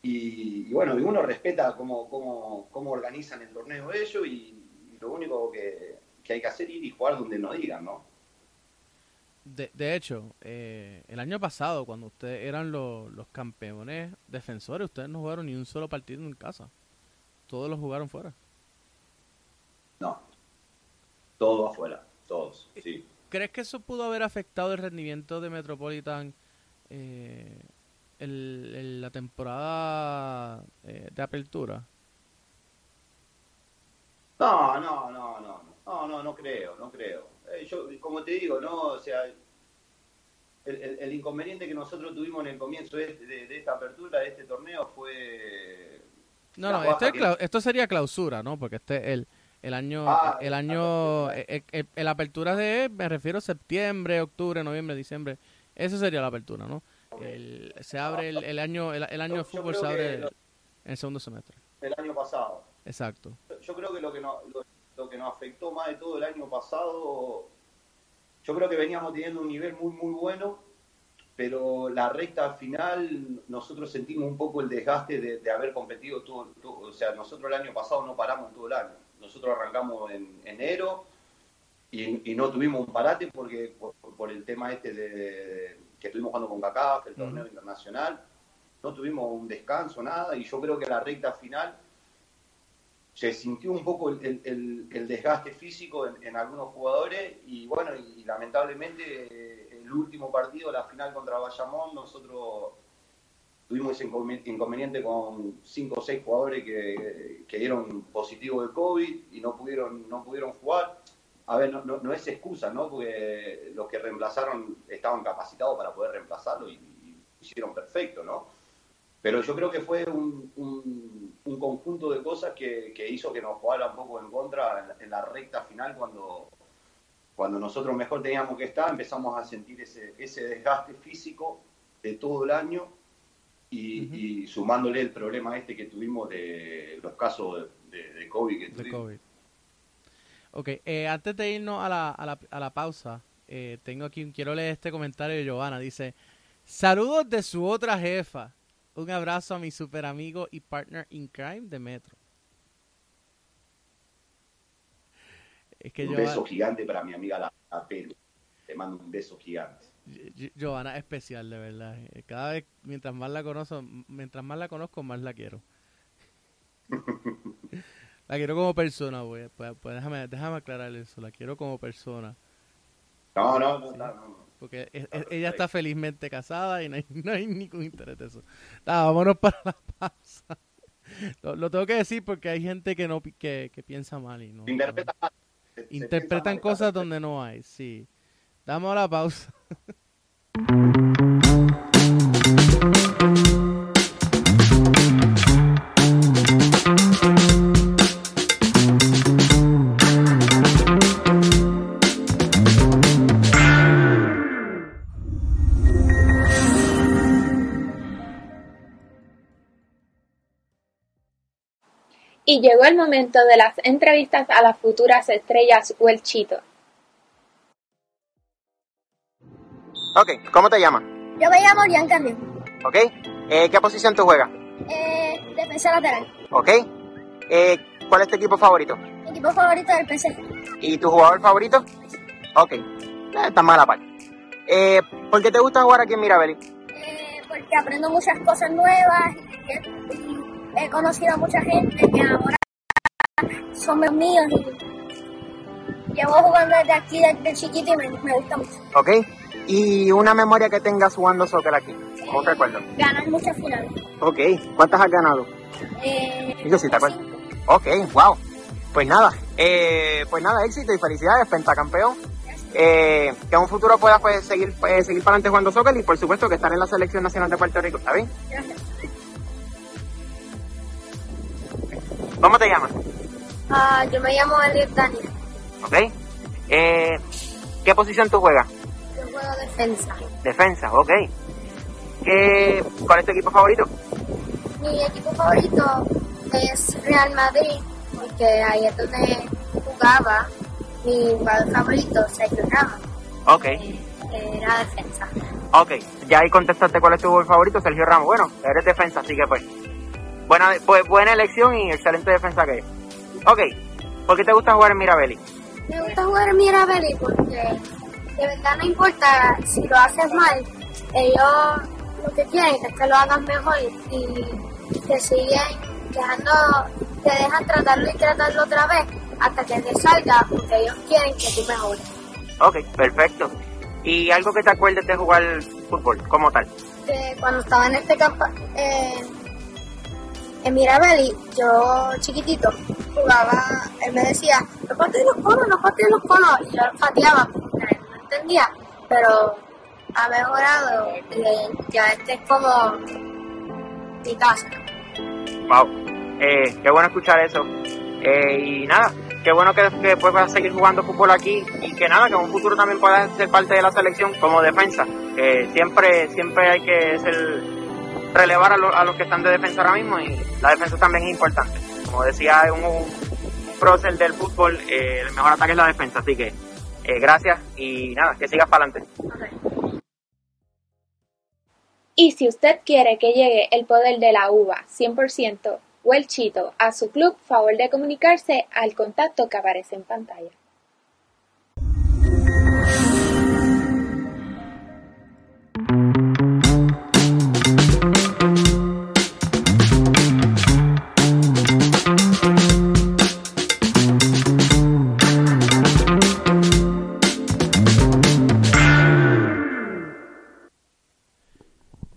Y, y bueno, y uno respeta cómo, cómo, cómo organizan el torneo ellos, y, y lo único que, que hay que hacer es ir y jugar donde nos digan, ¿no? De, de hecho, eh, el año pasado, cuando ustedes eran los, los campeones defensores, ustedes no jugaron ni un solo partido en casa. Todos los jugaron fuera. No, todo afuera. Todos, sí. ¿Crees que eso pudo haber afectado el rendimiento de Metropolitan eh, el, el, la temporada eh, de apertura? No, no, no, no, no, no, no creo, no creo. Eh, yo, como te digo, no, o sea, el, el, el inconveniente que nosotros tuvimos en el comienzo de, de, de esta apertura, de este torneo, fue... No, no, este que... clau- esto sería clausura, ¿no? Porque este es el... El año, ah, el año, la el, el, el apertura de, me refiero a septiembre, octubre, noviembre, diciembre. Esa sería la apertura, ¿no? Okay. El, se abre el, el año, el, el año yo, de fútbol yo se abre lo, en el segundo semestre. El año pasado. Exacto. Yo, yo creo que lo que, no, lo, lo que nos afectó más de todo el año pasado yo creo que veníamos teniendo un nivel muy, muy bueno, pero la recta final nosotros sentimos un poco el desgaste de, de haber competido todo, todo. O sea, nosotros el año pasado no paramos todo el año. Nosotros arrancamos en enero y, y no tuvimos un parate porque por, por el tema este de, de, que estuvimos jugando con CONCACAF, el torneo uh-huh. internacional, no tuvimos un descanso, nada, y yo creo que la recta final se sintió un poco el, el, el desgaste físico en, en algunos jugadores y bueno, y lamentablemente el último partido, la final contra Bayamón, nosotros tuvimos ese inconveniente con cinco o seis jugadores que, que dieron positivo de COVID y no pudieron no pudieron jugar. A ver, no, no, no es excusa, ¿no? Porque los que reemplazaron estaban capacitados para poder reemplazarlo y, y hicieron perfecto, ¿no? Pero yo creo que fue un, un, un conjunto de cosas que, que hizo que nos jugara un poco en contra en la, en la recta final, cuando, cuando nosotros mejor teníamos que estar, empezamos a sentir ese, ese desgaste físico de todo el año y, uh-huh. y sumándole el problema este que tuvimos de los casos de, de, de COVID que tuvimos. De COVID. Ok, eh, antes de irnos a la, a la, a la pausa, eh, tengo aquí, quiero leer este comentario de Giovanna, dice, saludos de su otra jefa. Un abrazo a mi super amigo y partner in crime de Metro. Es que un Giovanna, beso gigante para mi amiga la, la Pelu. Te mando un beso gigante. Giovanna es especial, de verdad. Cada vez, mientras más la conozco, mientras más la conozco, más la quiero. La quiero como persona, güey. Pues, pues déjame, déjame aclarar eso. La quiero como persona. No, no, no, sí. no, no, no. Porque es, es, ella está felizmente casada y no hay, no hay ningún interés de eso. Nada, vámonos para la pausa. Lo, lo tengo que decir porque hay gente que no que, que piensa mal y no. Interpreta, se, interpretan se cosas mal, donde no hay, sí. Damos la pausa. Y llegó el momento de las entrevistas a las futuras estrellas Welchito. Ok, ¿cómo te llamas? Yo me llamo Orián Carrión. Ok, eh, ¿qué posición tú juegas? Eh, defensa lateral. Ok, eh, ¿cuál es tu equipo favorito? Mi equipo favorito es el P C. ¿Y tu jugador favorito? Ok, eh, está mala parte. Eh, ¿Por qué te gusta jugar aquí en Mirabel? Eh, porque aprendo muchas cosas nuevas y, y he conocido a mucha gente que ahora son míos y llevo jugando desde aquí, desde chiquito y me, me gusta mucho. Ok, ¿y una memoria que tengas jugando soccer aquí? ¿Cómo te acuerdas? Ganar muchas finales. Ok, ¿cuántas has ganado? Eh... Yo sí te acuerdo. Ok, wow. Pues nada, eh, pues nada, éxito y felicidades, pentacampeón. Eh, que en un futuro puedas pues, seguir, pues, seguir para adelante jugando soccer y por supuesto que estar en la Selección Nacional de Puerto Rico, ¿está bien? Gracias. ¿Cómo te llamas? Uh, yo me llamo Elliot Daniel. Ok. Eh, ¿Qué posición tú juegas? Yo juego defensa. Defensa, ok. ¿Qué, ¿Cuál es tu equipo favorito? Mi equipo favorito es Real Madrid, porque ahí es donde jugaba mi jugador favorito, Sergio Ramos. Ok. Eh, era defensa. Ok. Ya ahí contestaste cuál es tu jugador favorito, Sergio Ramos. Bueno, eres defensa, así que pues... Buena, pues, buena elección y excelente defensa que es. Ok, ¿por qué te gusta jugar en Mirabelli? Me gusta jugar en Mirabelli porque de verdad no importa si lo haces mal, ellos lo que quieren es que lo hagan mejor y te siguen dejando, te dejan tratarlo y tratarlo otra vez hasta que te salga porque ellos quieren que tú mejores. Ok, perfecto. ¿Y algo que te acuerdes de jugar fútbol como tal? Que cuando estaba en este campo... Eh, En Mirabelli, yo chiquitito, jugaba, él me decía, no patees los conos, no patees los conos, y yo lo pateaba, porque no entendía, pero ha mejorado, y ya este es como mi casa. Wow, eh, qué bueno escuchar eso, eh, y nada, qué bueno que, que puedas seguir jugando fútbol aquí, y que nada, que en un futuro también puedas ser parte de la selección como defensa, eh, siempre, siempre hay que ser... relevar a, lo, a los que están de defensa ahora mismo y la defensa también es importante. Como decía un, un prócer del fútbol, eh, el mejor ataque es la defensa, así que Eh, gracias y nada, que sigas para adelante. Y si usted quiere que llegue el poder de la uva cien por ciento o el chito a su club, favor de comunicarse al contacto que aparece en pantalla.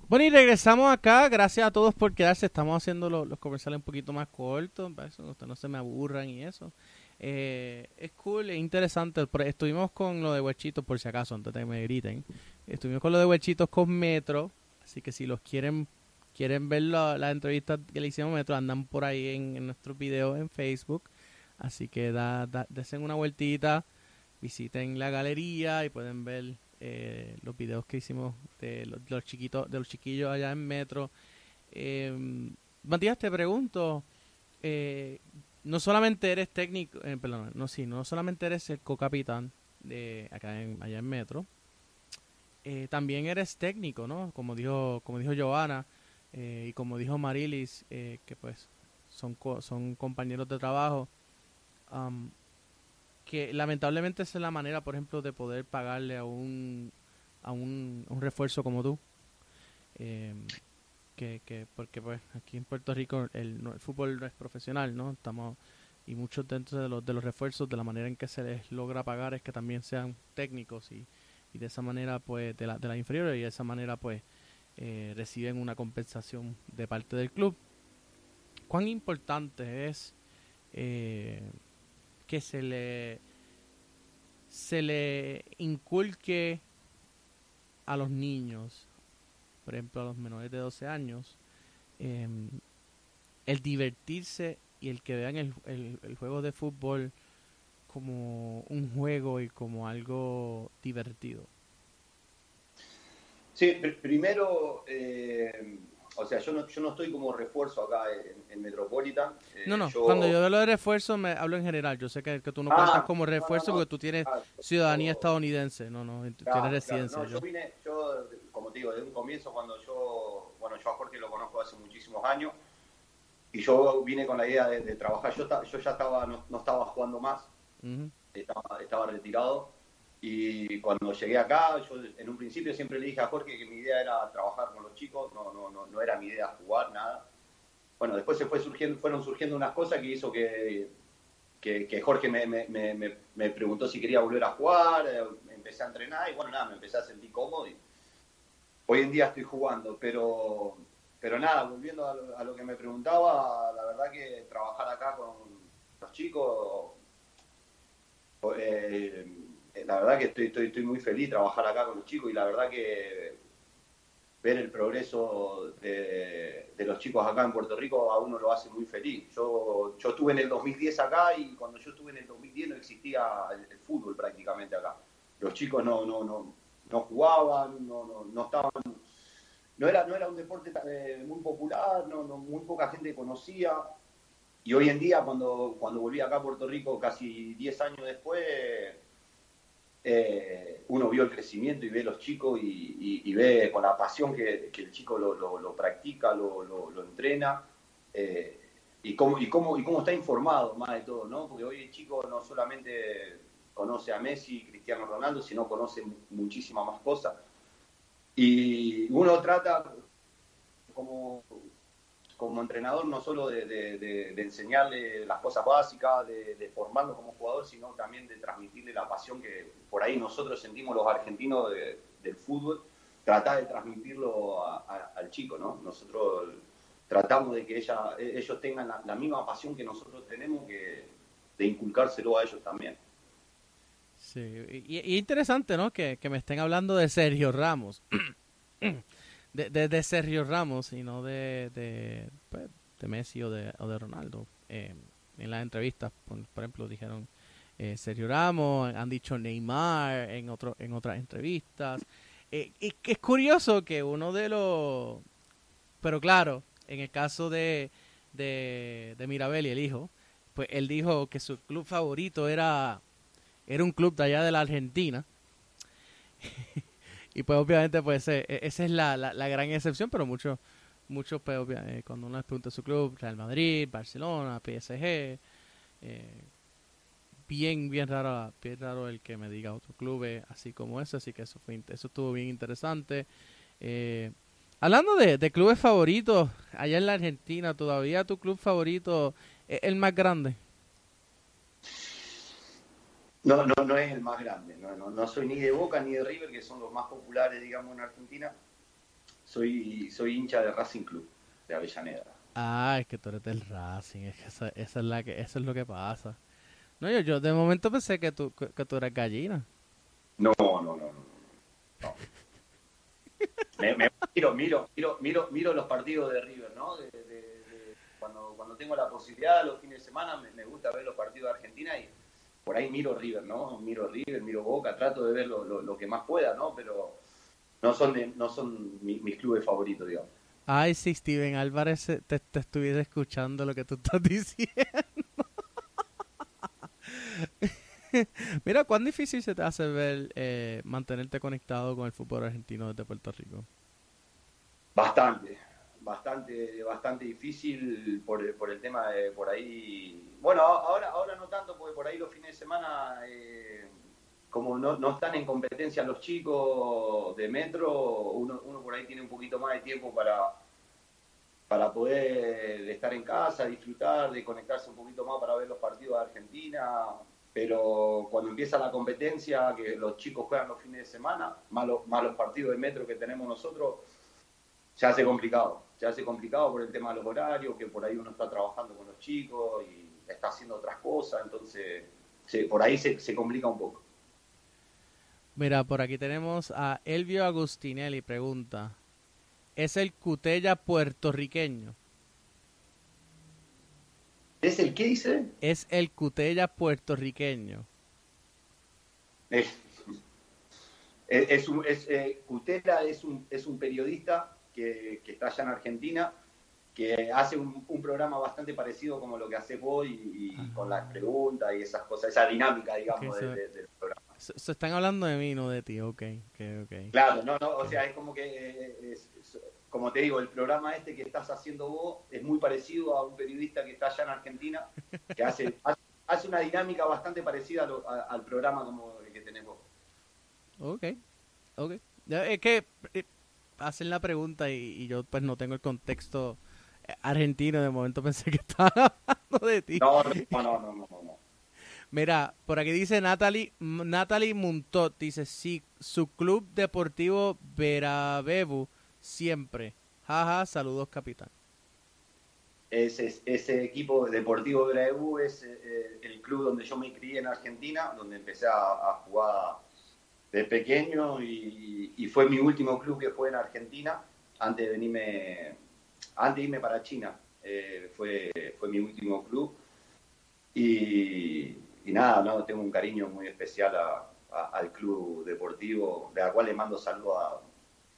Bueno, y regresamos acá, gracias a todos por quedarse. Estamos haciendo los, los comerciales un poquito más cortos, para eso no se me aburran y eso. Eh, es cool, es interesante. Estuvimos con lo de Huechitos, por si acaso, antes de que me griten. Estuvimos con lo de Huechitos con Metro, así que si los quieren quieren ver la, la entrevista que le hicimos a Metro, andan por ahí en, en nuestros videos en Facebook. Así que da, da, desen una vueltita, visiten la galería y pueden ver Eh, los videos que hicimos de los, de los chiquitos, de los chiquillos allá en Metro. eh, Matías, te pregunto, eh, no solamente eres técnico, eh, perdón, no sí, no solamente eres el co-capitán de acá en, allá en Metro, eh, también eres técnico, ¿no? Como dijo, como dijo Giovanna eh, y como dijo Marilis, eh, que pues son co- son compañeros de trabajo. Um, que lamentablemente esa es la manera, por ejemplo, de poder pagarle a un a un, un refuerzo como tú, eh, que, que porque pues aquí en Puerto Rico el, el fútbol no es profesional, ¿no? Estamos, y muchos dentro de los de los refuerzos, de la manera en que se les logra pagar es que también sean técnicos, y, y de esa manera pues de la de las inferiores, y de esa manera pues eh, reciben una compensación de parte del club. ¿Cuán importante es eh, que se le se le inculque a los niños, por ejemplo a los menores de doce años, eh, el divertirse y el que vean el, el, el juego de fútbol como un juego y como algo divertido? Sí, pr- primero, eh, o sea, yo no, yo no estoy como refuerzo acá en, en Metropolitan. Eh, no, no, yo... cuando yo hablo de refuerzo me hablo en general. Yo sé que, que tú no ah, cuentas como refuerzo no, no, porque tú tienes claro, ciudadanía yo... estadounidense. No, no, tú claro, tienes residencia. Claro, no, yo... yo vine, yo, como te digo, desde un comienzo, cuando yo, bueno, yo a Jorge lo conozco hace muchísimos años, y yo vine con la idea de, de trabajar. Yo, ta, yo ya estaba, no, no estaba jugando más, uh-huh. estaba, estaba retirado. Y cuando llegué acá, yo en un principio siempre le dije a Jorge que mi idea era trabajar con los chicos, no no no, no era mi idea jugar, nada. Bueno, después se fue surgiendo, fueron surgiendo unas cosas que hizo que, que, que Jorge me, me, me, me preguntó si quería volver a jugar, empecé a entrenar y bueno, nada, me empecé a sentir cómodo. Y hoy en día estoy jugando, pero, pero nada, volviendo a lo, a lo que me preguntaba, la verdad que trabajar acá con los chicos... Eh, La verdad que estoy, estoy, estoy muy feliz trabajar acá con los chicos, y la verdad que ver el progreso de, de los chicos acá en Puerto Rico a uno lo hace muy feliz. Yo, yo estuve en el dos mil diez acá, y cuando yo estuve en el dos mil diez no existía el, el fútbol prácticamente acá. Los chicos no no no, no jugaban, no, no, no estaban... No era, no era un deporte eh, muy popular, no, no, muy poca gente conocía. Y hoy en día, cuando, cuando volví acá a Puerto Rico casi diez años después... Eh, uno vio el crecimiento y ve los chicos y, y, y ve con la pasión que, que el chico lo, lo, lo practica, lo, lo, lo entrena, eh, y, cómo, y, cómo, y cómo está informado más de todo, ¿no? Porque hoy el chico no solamente conoce a Messi y Cristiano Ronaldo, sino conoce muchísimas más cosas. Y uno trata como, como entrenador no solo de, de, de, de enseñarle las cosas básicas, de, de formarlo como jugador, sino también de transmitirle la pasión que por ahí nosotros sentimos los argentinos de, del fútbol, tratar de transmitirlo a, a, al chico, ¿no? Nosotros tratamos de que ella, ellos tengan la, la misma pasión que nosotros tenemos, que de inculcárselo a ellos también. Sí, y, y interesante, ¿no? Que, que me estén hablando de Sergio Ramos. De, de, de Sergio Ramos y no de de, pues, de Messi o de, o de Ronaldo. Eh, en las entrevistas, por, por ejemplo, dijeron eh, Sergio Ramos, han dicho Neymar en otro, en otras entrevistas. Eh, y es curioso que uno de los... Pero claro, en el caso de, de, de Mirabel y el hijo, pues él dijo que su club favorito era era un club de allá de la Argentina. Y pues obviamente pues eh, esa es la, la, la gran excepción, pero muchos, muchos pues obviamente, eh, cuando uno les pregunta su club, Real Madrid, Barcelona, P S G, eh, bien, bien raro, bien raro el que me diga otro club eh, así como ese, así que eso fue, eso estuvo bien interesante. Eh, hablando de, de clubes favoritos, allá en la Argentina, ¿todavía tu club favorito es el más grande? No, no, no es el más grande, no, no, no soy ni de Boca ni de River, que son los más populares, digamos, en Argentina. Soy, soy hincha de Racing Club, de Avellaneda. Ah, es que tú eres del Racing, es que esa, esa es la que, eso es lo que pasa. No, yo, yo de momento pensé que tú, que tú eras gallina. No, no, no, no. no. me, me miro, miro, miro, miro, miro los partidos de River, ¿no? De, de, de, cuando, cuando tengo la posibilidad, los fines de semana, me, me gusta ver los partidos de Argentina y por ahí miro River, ¿no? Miro River, miro Boca, trato de ver lo, lo, lo que más pueda, ¿no? Pero no son, de, no son mis, mis clubes favoritos, digamos. Ay, sí, Steven Álvarez, te, te estuviera escuchando lo que tú estás diciendo. Mira, ¿cuán difícil se te hace ver, eh, mantenerte conectado con el fútbol argentino desde Puerto Rico? Bastante, bastante, bastante difícil por, por el tema de por ahí. Bueno, ahora, ahora no tanto, porque por ahí los fines de semana, eh, como no, no están en competencia los chicos de Metro, uno, uno por ahí tiene un poquito más de tiempo para, para poder estar en casa, disfrutar, de conectarse un poquito más para ver los partidos de Argentina. Pero cuando empieza la competencia, que los chicos juegan los fines de semana, más los, más los partidos de Metro que tenemos nosotros, se hace complicado. Se hace complicado por el tema de los horarios, que por ahí uno está trabajando con los chicos y está haciendo otras cosas, entonces se, por ahí se, se complica un poco. Mira, por aquí tenemos a Elvio Agustinelli, pregunta, ¿es el Cutella puertorriqueño? ¿Es el qué dice? Es el Cutella puertorriqueño. Es, es, es un, es, eh, Cutella es un, es un periodista que, que está allá en Argentina, que hace un, un programa bastante parecido como lo que haces vos y, y con las preguntas y esas cosas, esa dinámica, digamos, okay, de, de, del programa. Se, se están hablando de mí, no de ti, ok, okay, okay. Claro, no, no, o sea, es como que... Es, es, como te digo, el programa este que estás haciendo vos es muy parecido a un periodista que está allá en Argentina, que hace hace una dinámica bastante parecida a lo, a, al programa como el que tenemos. Ok, ok. Es que eh, hacen la pregunta y, y yo pues no tengo el contexto argentino, de momento pensé que estaba hablando de ti. No, no, no, no, no. no. Mira, por aquí dice Natalie, Natalie Muntot, dice, sí, su club deportivo Verabebu siempre. Jaja, ja, saludos, capitán. Ese, ese equipo deportivo de la E U es eh, el club donde yo me crié en Argentina, donde empecé a, a jugar de pequeño y, y fue mi último club que fue en Argentina antes de venirme, antes de irme para China. Eh, fue, fue mi último club y, y nada, no, tengo un cariño muy especial a, a, al club deportivo, de la cual le mando saludos a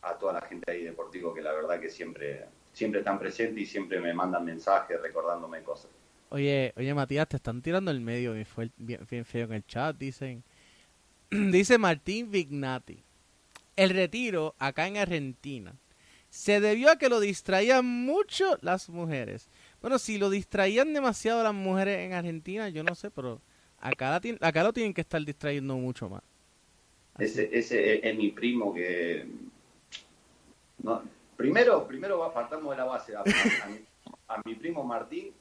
a toda la gente ahí deportivo, que la verdad que siempre siempre están presentes y siempre me mandan mensajes recordándome cosas. Oye, oye Matías, te están tirando el medio bien, bien, bien feo en el chat, dicen. Dice Martín Vignati, el retiro acá en Argentina se debió a que lo distraían mucho las mujeres. Bueno, si lo distraían demasiado las mujeres en Argentina, yo no sé, pero acá, acá lo tienen que estar distrayendo mucho más. Así. Ese ese es, es mi primo que... No, primero, primero partamos de la base. A, a, mi, a mi primo Martín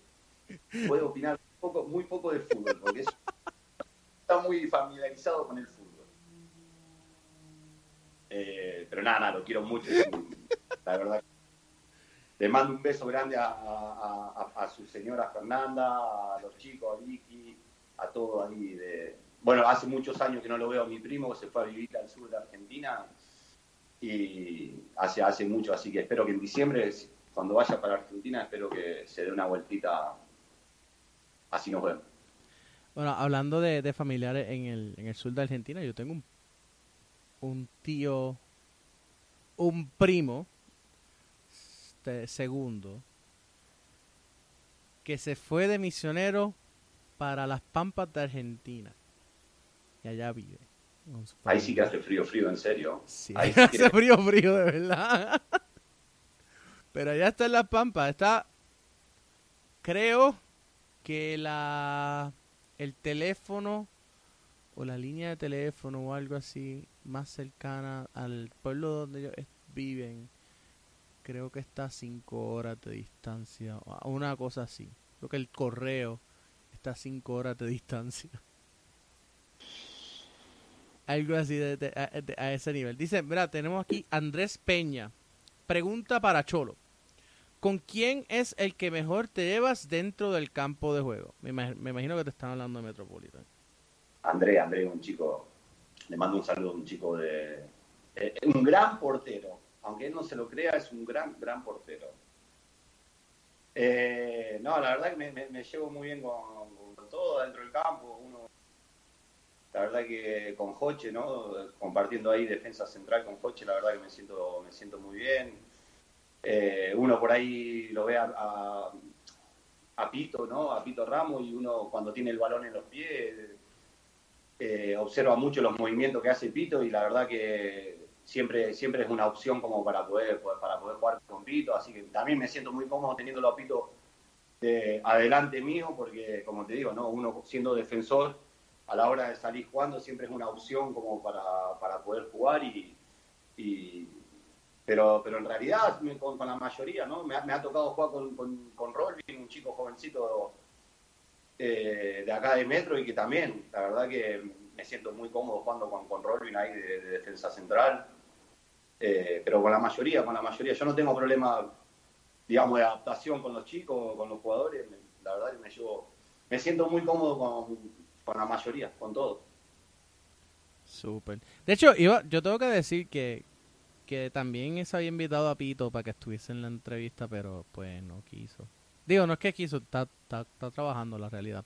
puede opinar un poco, muy poco de fútbol, porque es, está muy familiarizado con el fútbol. Eh, pero nada, nada, lo quiero mucho. La verdad. Le mando un beso grande a, a, a, a su señora Fernanda, a los chicos, a Vicky, a todo ahí. De... Bueno, hace muchos años que no lo veo a mi primo, se fue a vivir al sur de Argentina. Y hace hace mucho, así que espero que en diciembre, cuando vaya para Argentina, espero que se dé una vueltita, así nos vemos. Bueno, hablando de, de familiares en el, en el sur de Argentina, yo tengo un, un tío, un primo, este, segundo, que se fue de misionero para las Pampas de Argentina. Y allá vive. Ahí sí que hace frío, frío, en serio. Sí, ahí sí hace que... frío, frío, de verdad. Pero allá está en Las Pampas. Está, creo que la el teléfono o la línea de teléfono o algo así más cercana al pueblo donde ellos viven, creo que está a cinco horas de distancia, o una cosa así. Creo que el correo está a cinco horas de distancia. Algo así de, de, a, de, a ese nivel. Dice, mira, tenemos aquí Andrés Peña. Pregunta para Cholo. ¿Con quién es el que mejor te llevas dentro del campo de juego? Me, imag- me imagino que te están hablando de Metropolitan. André, André, un chico, le mando un saludo a un chico de... Eh, un gran portero. Aunque él no se lo crea, es un gran, gran portero. Eh, no, la verdad que me, me, me llevo muy bien con, con todo dentro del campo. Uno, la verdad que con Joche, ¿no? Compartiendo ahí defensa central con Joche, la verdad que me siento me siento muy bien. Eh, uno por ahí lo ve a, a, a Pito, ¿no? A Pito Ramos, y uno cuando tiene el balón en los pies eh, observa mucho los movimientos que hace Pito, y la verdad que siempre siempre es una opción como para poder para poder jugar con Pito, así que también me siento muy cómodo teniéndolo a Pito de, adelante mío, porque como te digo, ¿no? Uno siendo defensor, a la hora de salir jugando siempre es una opción como para, para poder jugar y, y pero pero en realidad me, con, con la mayoría, ¿no? Me ha, me ha tocado jugar con, con, con Rolvin, un chico jovencito eh, de acá de Metro, y que también, la verdad que me siento muy cómodo jugando con, con Rolvin ahí de, de defensa central. Eh, pero con la mayoría, con la mayoría, yo no tengo problema, digamos, de adaptación con los chicos, con los jugadores, la verdad que me llevo, me siento muy cómodo con con la mayoría, con todo. Súper. De hecho, iba, yo tengo que decir que, que también se había invitado a Pito para que estuviese en la entrevista, pero pues no quiso. Digo, no es que quiso, está, está, está trabajando la realidad.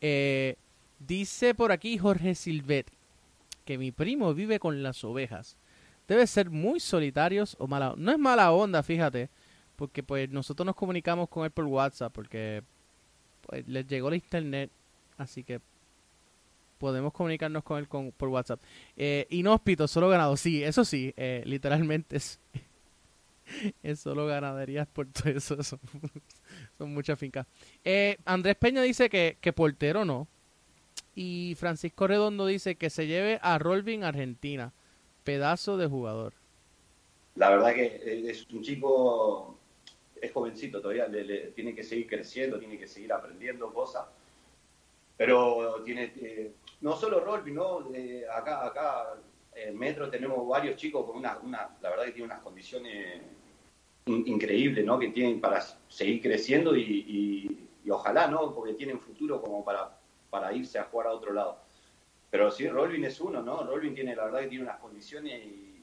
Eh, dice por aquí Jorge Silvetti que mi primo vive con las ovejas. Debe ser muy solitarios o mala onda. No es mala onda, fíjate, porque pues nosotros nos comunicamos con él por WhatsApp, porque pues, les llegó la internet, así que podemos comunicarnos con él con, por WhatsApp. Eh, inhóspito, solo ganado. Sí, eso sí, eh, literalmente es, es solo ganaderías por todo eso. Son, son muchas fincas. Eh, Andrés Peña dice que, que portero no. Y Francisco Redondo dice que se lleve a Rolvin Argentina. Pedazo de jugador. La verdad que es un chico, es jovencito todavía, le, le, tiene que seguir creciendo, tiene que seguir aprendiendo cosas. Pero tiene... Eh, no solo Rolvin, ¿no? Eh, acá, acá en Metro tenemos varios chicos con una, una, la verdad que tienen unas condiciones in, increíbles, ¿no? Que tienen para seguir creciendo y, y, y ojalá, ¿no? Porque tienen futuro como para, para irse a jugar a otro lado. Pero sí, Rolvin es uno, ¿no? Rolvin tiene, la verdad que tiene unas condiciones y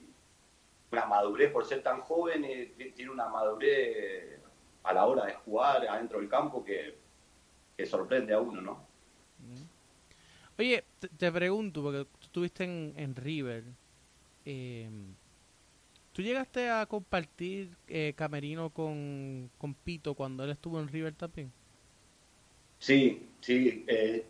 una madurez por ser tan joven, eh, tiene una madurez a la hora de jugar adentro del campo que, que sorprende a uno, ¿no? Oye, te, te pregunto, porque tú estuviste en, en River, eh, ¿tú llegaste a compartir eh, camerino con, con Pito cuando él estuvo en River también? Sí, sí. Eh,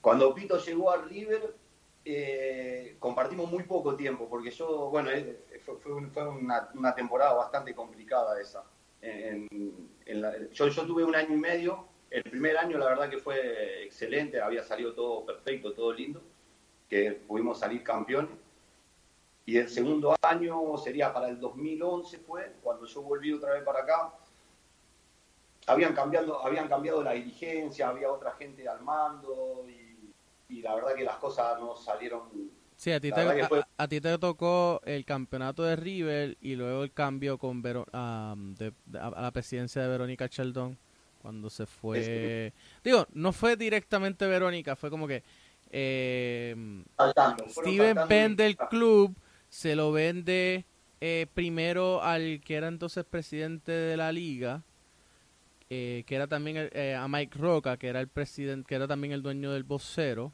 cuando Pito llegó a River, eh, compartimos muy poco tiempo, porque yo, bueno, eh, fue, fue, un, fue una, una temporada bastante complicada esa. En, en la, yo, yo tuve un año y medio. El primer año la verdad que fue excelente, había salido todo perfecto, todo lindo, que pudimos salir campeones. Y el segundo año sería para el dos mil once fue, cuando yo volví otra vez para acá. Habían cambiado, habían cambiado la dirigencia, había otra gente al mando y, y la verdad que las cosas no salieron. Sí, a ti, te, fue... a, a ti te tocó el campeonato de River y luego el cambio con Vero, um, de, de, a, a la presidencia de Verónica Sheldon. Cuando se fue... Sí. Digo, no fue directamente Verónica, fue como que... Eh, saltando, Steven vende el club, se lo vende eh, primero al que era entonces presidente de la liga, eh, que era también el, eh, a Mike Roca, que era el presidente, que era también el dueño del vocero,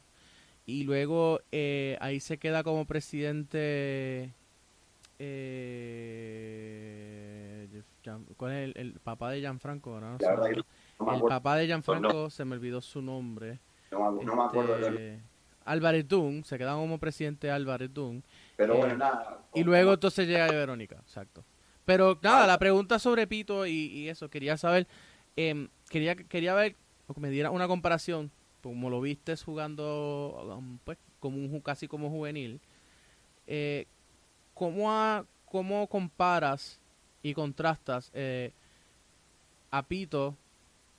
y luego eh, ahí se queda como presidente... Eh, ¿Cuál es el, el papá de Gianfranco? ¿No? La verdad que no. No el papá de Gianfranco, no. Se me olvidó su nombre. No, no este, me acuerdo. Alvareztún, se quedaban como presidente Alvareztún. Pero eh, bueno, nada. Y luego entonces llega Verónica, exacto. Pero nada, la pregunta sobre Pito y, y eso, quería saber, eh, quería quería ver, o que me diera una comparación, como lo viste jugando, pues, como un casi como juvenil, eh, ¿cómo, a, ¿cómo comparas y contrastas eh, a Pito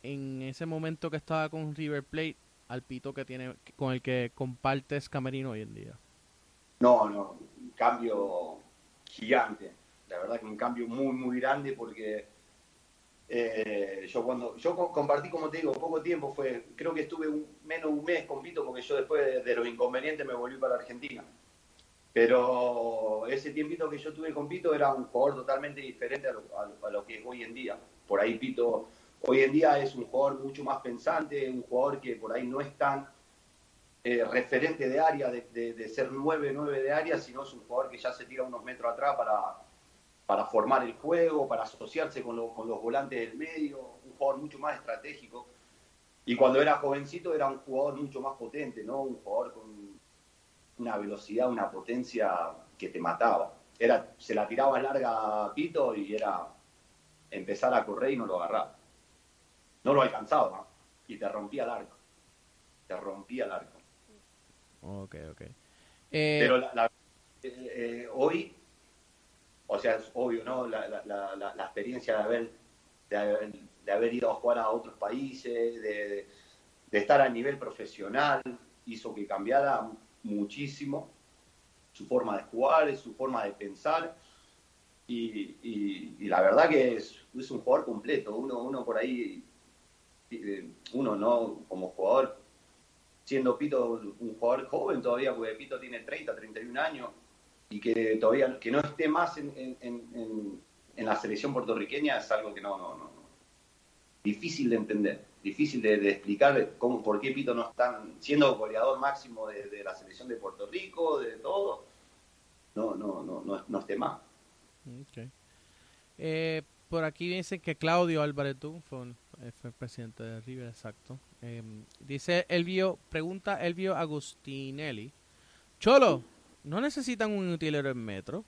en ese momento que estaba con River Plate al Pito que tiene, con el que compartes camerino hoy en día? No, no, un cambio gigante. La verdad que un cambio muy, muy grande porque eh, yo cuando yo compartí, como te digo, poco tiempo fue, creo que estuve un, menos un mes con Pito porque yo después de, de los inconvenientes me volví para Argentina. Pero ese tiempito que yo tuve con Pito era un jugador totalmente diferente a lo, a, a lo que es hoy en día. Por ahí Pito hoy en día es un jugador mucho más pensante, un jugador que por ahí no es tan eh, referente de área, de, de, de ser nueve nueve de área, sino es un jugador que ya se tira unos metros atrás para... para formar el juego, para asociarse con, lo, con los volantes del medio, un jugador mucho más estratégico. Y cuando era jovencito era un jugador mucho más potente, ¿no? Un jugador con una velocidad, una potencia que te mataba. Era, se la tiraba larga a Pito y era empezar a correr y no lo agarraba. No lo alcanzaba y te rompía el arco. Te rompía el arco. Ok, ok. Eh... Pero la, la, eh, eh, hoy... O sea, es obvio, ¿no? La, la, la, la experiencia de haber, de haber de haber ido a jugar a otros países, de, de estar a nivel profesional, hizo que cambiara muchísimo su forma de jugar, su forma de pensar. Y, y, y la verdad que es, es un jugador completo. Uno, uno por ahí, uno no como jugador, siendo Pito un jugador joven todavía, porque Pito tiene treinta, treinta y uno años, y que todavía que no esté más en, en, en, en la selección puertorriqueña es algo que no, no, no. Difícil de entender, difícil de, de explicar cómo, por qué Pito no está siendo goleador máximo de, de la selección de Puerto Rico, de todo. No, no, no, no, no esté más. Okay. Eh, por aquí dicen que Claudio Alvareztún fue, fue el presidente de River, exacto. Eh, dice Elvio, pregunta Elvio Agustinelli. Cholo, ¿no necesitan un utilero en Metro?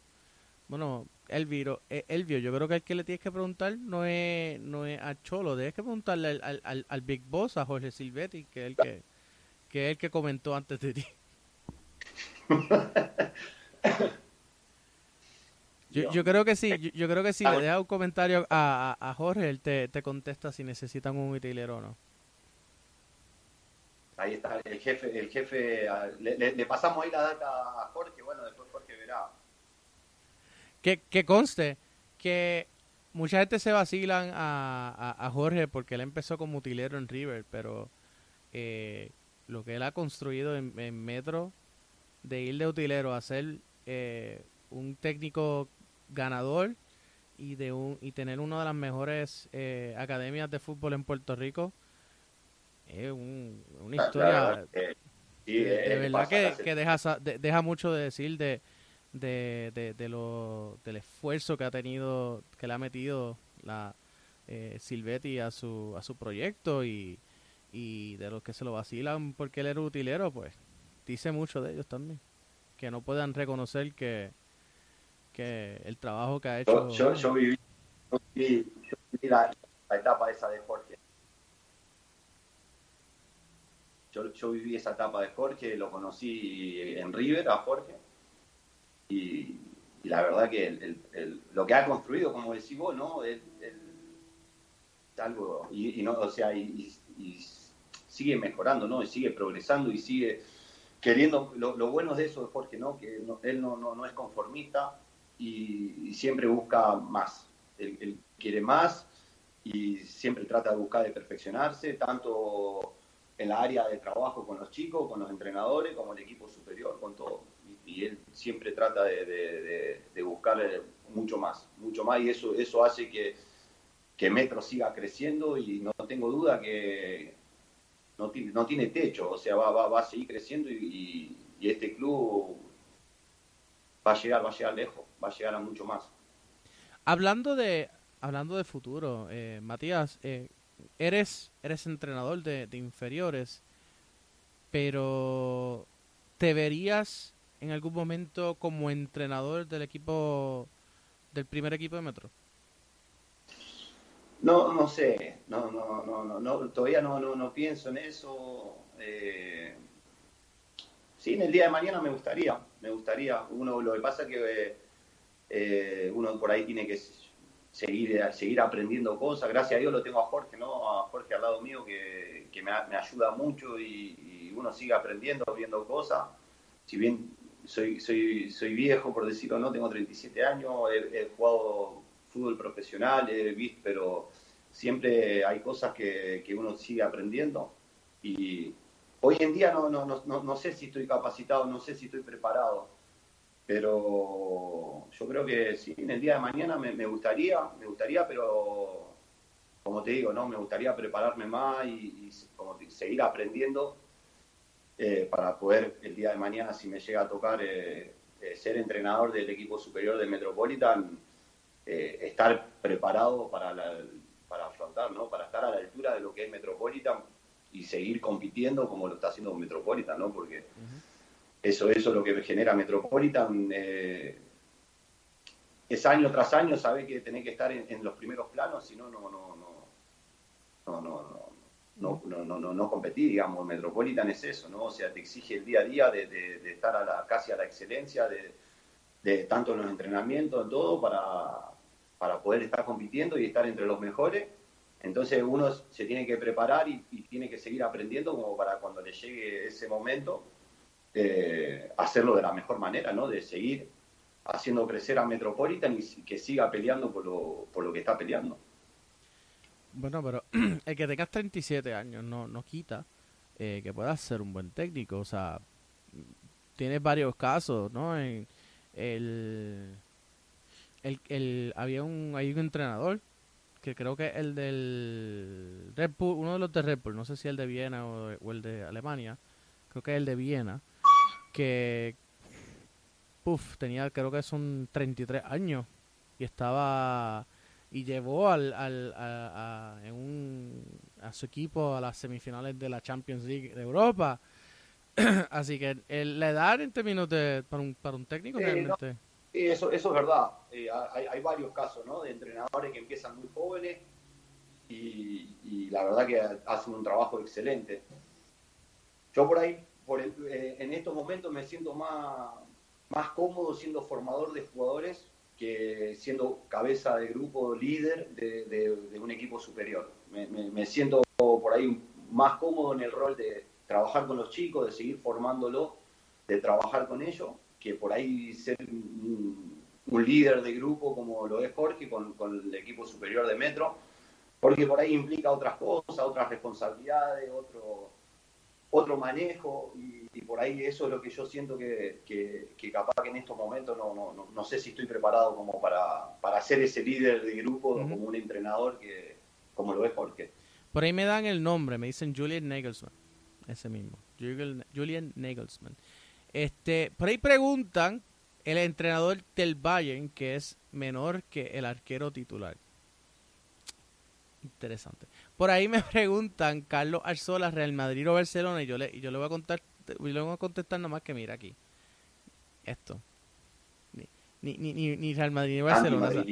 Bueno, Elviro, Elvio, yo creo que al que le tienes que preguntar no es no es a Cholo, tienes que preguntarle al, al, al Big Boss, a Jorge Silvetti, que es el que, que, es el que comentó antes de ti. Yo, yo creo que sí, yo, yo creo que sí, le dejas un comentario a, a, a Jorge, él te, te contesta si necesitan un utilero o no. Ahí está el jefe, el jefe le, le, le pasamos ahí la data a Jorge, bueno, después Jorge verá. Que, que conste que mucha gente se vacilan a, a, a Jorge porque él empezó como utilero en River, pero eh, lo que él ha construido en, en Metro, de ir de utilero a ser eh, un técnico ganador y, de un, y tener una de las mejores eh, academias de fútbol en Puerto Rico, es un, una historia la, la, la, eh, sí, de, eh, de verdad que, que deja de, deja mucho de decir de de, de, de lo, del esfuerzo que ha tenido, que le ha metido la eh, Silvetti a su a su proyecto y, y de los que se lo vacilan porque él era utilero, pues dice mucho de ellos también, que no puedan reconocer que que el trabajo que ha hecho. Yo, yo, yo viví, yo viví, yo viví la, la etapa esa de Jorge. Yo, yo viví esa etapa de Jorge, lo conocí en River a Jorge y, y la verdad que el, el, el, lo que ha construido, como decís vos, ¿no? El, el, algo, y, y no, o sea, y, y, y sigue mejorando, ¿no? Y sigue progresando y sigue queriendo, lo, lo bueno de eso de Jorge, ¿no? Que no, él no, no, no es conformista y, y siempre busca más, él, él quiere más y siempre trata de buscar de perfeccionarse, tanto en la área de trabajo con los chicos, con los entrenadores, como el equipo superior, con todo. Y, y él siempre trata de, de, de, de buscarle mucho más, mucho más, y eso eso hace que, que Metro siga creciendo y no tengo duda que no tiene, no tiene techo, o sea, va, va, va a seguir creciendo y, y, y este club va a llegar, va a llegar lejos, va a llegar a mucho más. Hablando de, hablando de futuro, eh, Matías, eh, Eres eres entrenador de, de inferiores, pero ¿te verías en algún momento como entrenador del equipo, del primer equipo de Metro? No, no sé, no, no, no, no, no todavía no, no, no pienso en eso. Eh, sí, en el día de mañana me gustaría, me gustaría. Uno, lo que pasa es que eh, uno por ahí tiene que seguir, seguir aprendiendo cosas. Gracias a Dios lo tengo a Jorge, ¿no? A Jorge al lado mío que, que me, me ayuda mucho y, y uno sigue aprendiendo, viendo cosas. Si bien soy, soy, soy viejo, por decirlo, no, tengo treinta y siete años, he, he jugado fútbol profesional, he visto, pero siempre hay cosas que, que uno sigue aprendiendo. Y hoy en día no, no, no, no sé si estoy capacitado, no sé si estoy preparado, pero yo creo que sí, en el día de mañana me, me gustaría, me gustaría, pero como te digo, no, me gustaría prepararme más y, y como te, seguir aprendiendo eh, para poder el día de mañana, si me llega a tocar eh, eh, ser entrenador del equipo superior del Metropolitan, eh, estar preparado para, la, para afrontar, ¿no? Para estar a la altura de lo que es Metropolitan y seguir compitiendo como lo está haciendo Metropolitan, ¿no? Porque uh-huh. eso, eso es lo que genera Metropolitan. Eh, es año tras año, sabés que tenés que estar en, en los primeros planos, si no, no, no, no, no, no, no, no, no, no, no competís, digamos. Metropolitan es eso, ¿no? O sea, te exige el día a día de, de, de estar a la, casi a la excelencia, de, de tanto en los entrenamientos, en todo, para, para poder estar compitiendo y estar entre los mejores. Entonces uno se tiene que preparar y, y tiene que seguir aprendiendo como para cuando le llegue ese momento eh, hacerlo de la mejor manera, ¿no? De seguir haciendo crecer a Metropolitan y que siga peleando por lo, por lo que está peleando. Bueno, pero el que tengas treinta y siete años no, no quita eh, que puedas ser un buen técnico. O sea, tienes varios casos, ¿no? En el, el, el, había un, hay un entrenador que creo que el del Red Bull, uno de los de Red Bull, no sé si el de Viena o, o el de Alemania, creo que el de Viena, que puff, tenía creo que son treinta y tres años y estaba y llevó al, al a, a, en un, a su equipo a las semifinales de la Champions League de Europa. Así que el, la edad en términos de para un, para un técnico eh, realmente... No. Eso, eso es verdad. Eh, hay, hay varios casos, ¿no? De entrenadores que empiezan muy jóvenes y, y la verdad que hacen un trabajo excelente. Yo por ahí, por el, eh, en estos momentos me siento más, más cómodo siendo formador de jugadores que siendo cabeza de grupo, líder de, de, de un equipo superior. Me, me, me siento por ahí más cómodo en el rol de trabajar con los chicos, de seguir formándolos, de trabajar con ellos, que por ahí ser un, un líder de grupo como lo es Jorge con, con el equipo superior de Metro, porque por ahí implica otras cosas, otras responsabilidades, otro, otro manejo, y, y por ahí eso es lo que yo siento que, que, que capaz que en estos momentos no, no, no, no sé si estoy preparado como para, para ser ese líder de grupo, uh-huh. como un entrenador que como lo es Jorge. Por ahí me dan el nombre, me dicen Julian Nagelsmann, ese mismo, Julian Nagelsmann. Este, por ahí preguntan el entrenador del Bayern que es menor que el arquero titular. Interesante. Por ahí me preguntan Carlos Arzola, Real Madrid o Barcelona, y yo le, y yo le voy a contar, yo le voy a contestar nomás que mira aquí. Esto. Ni, ni, ni, ni Real Madrid ni Barcelona. O sea,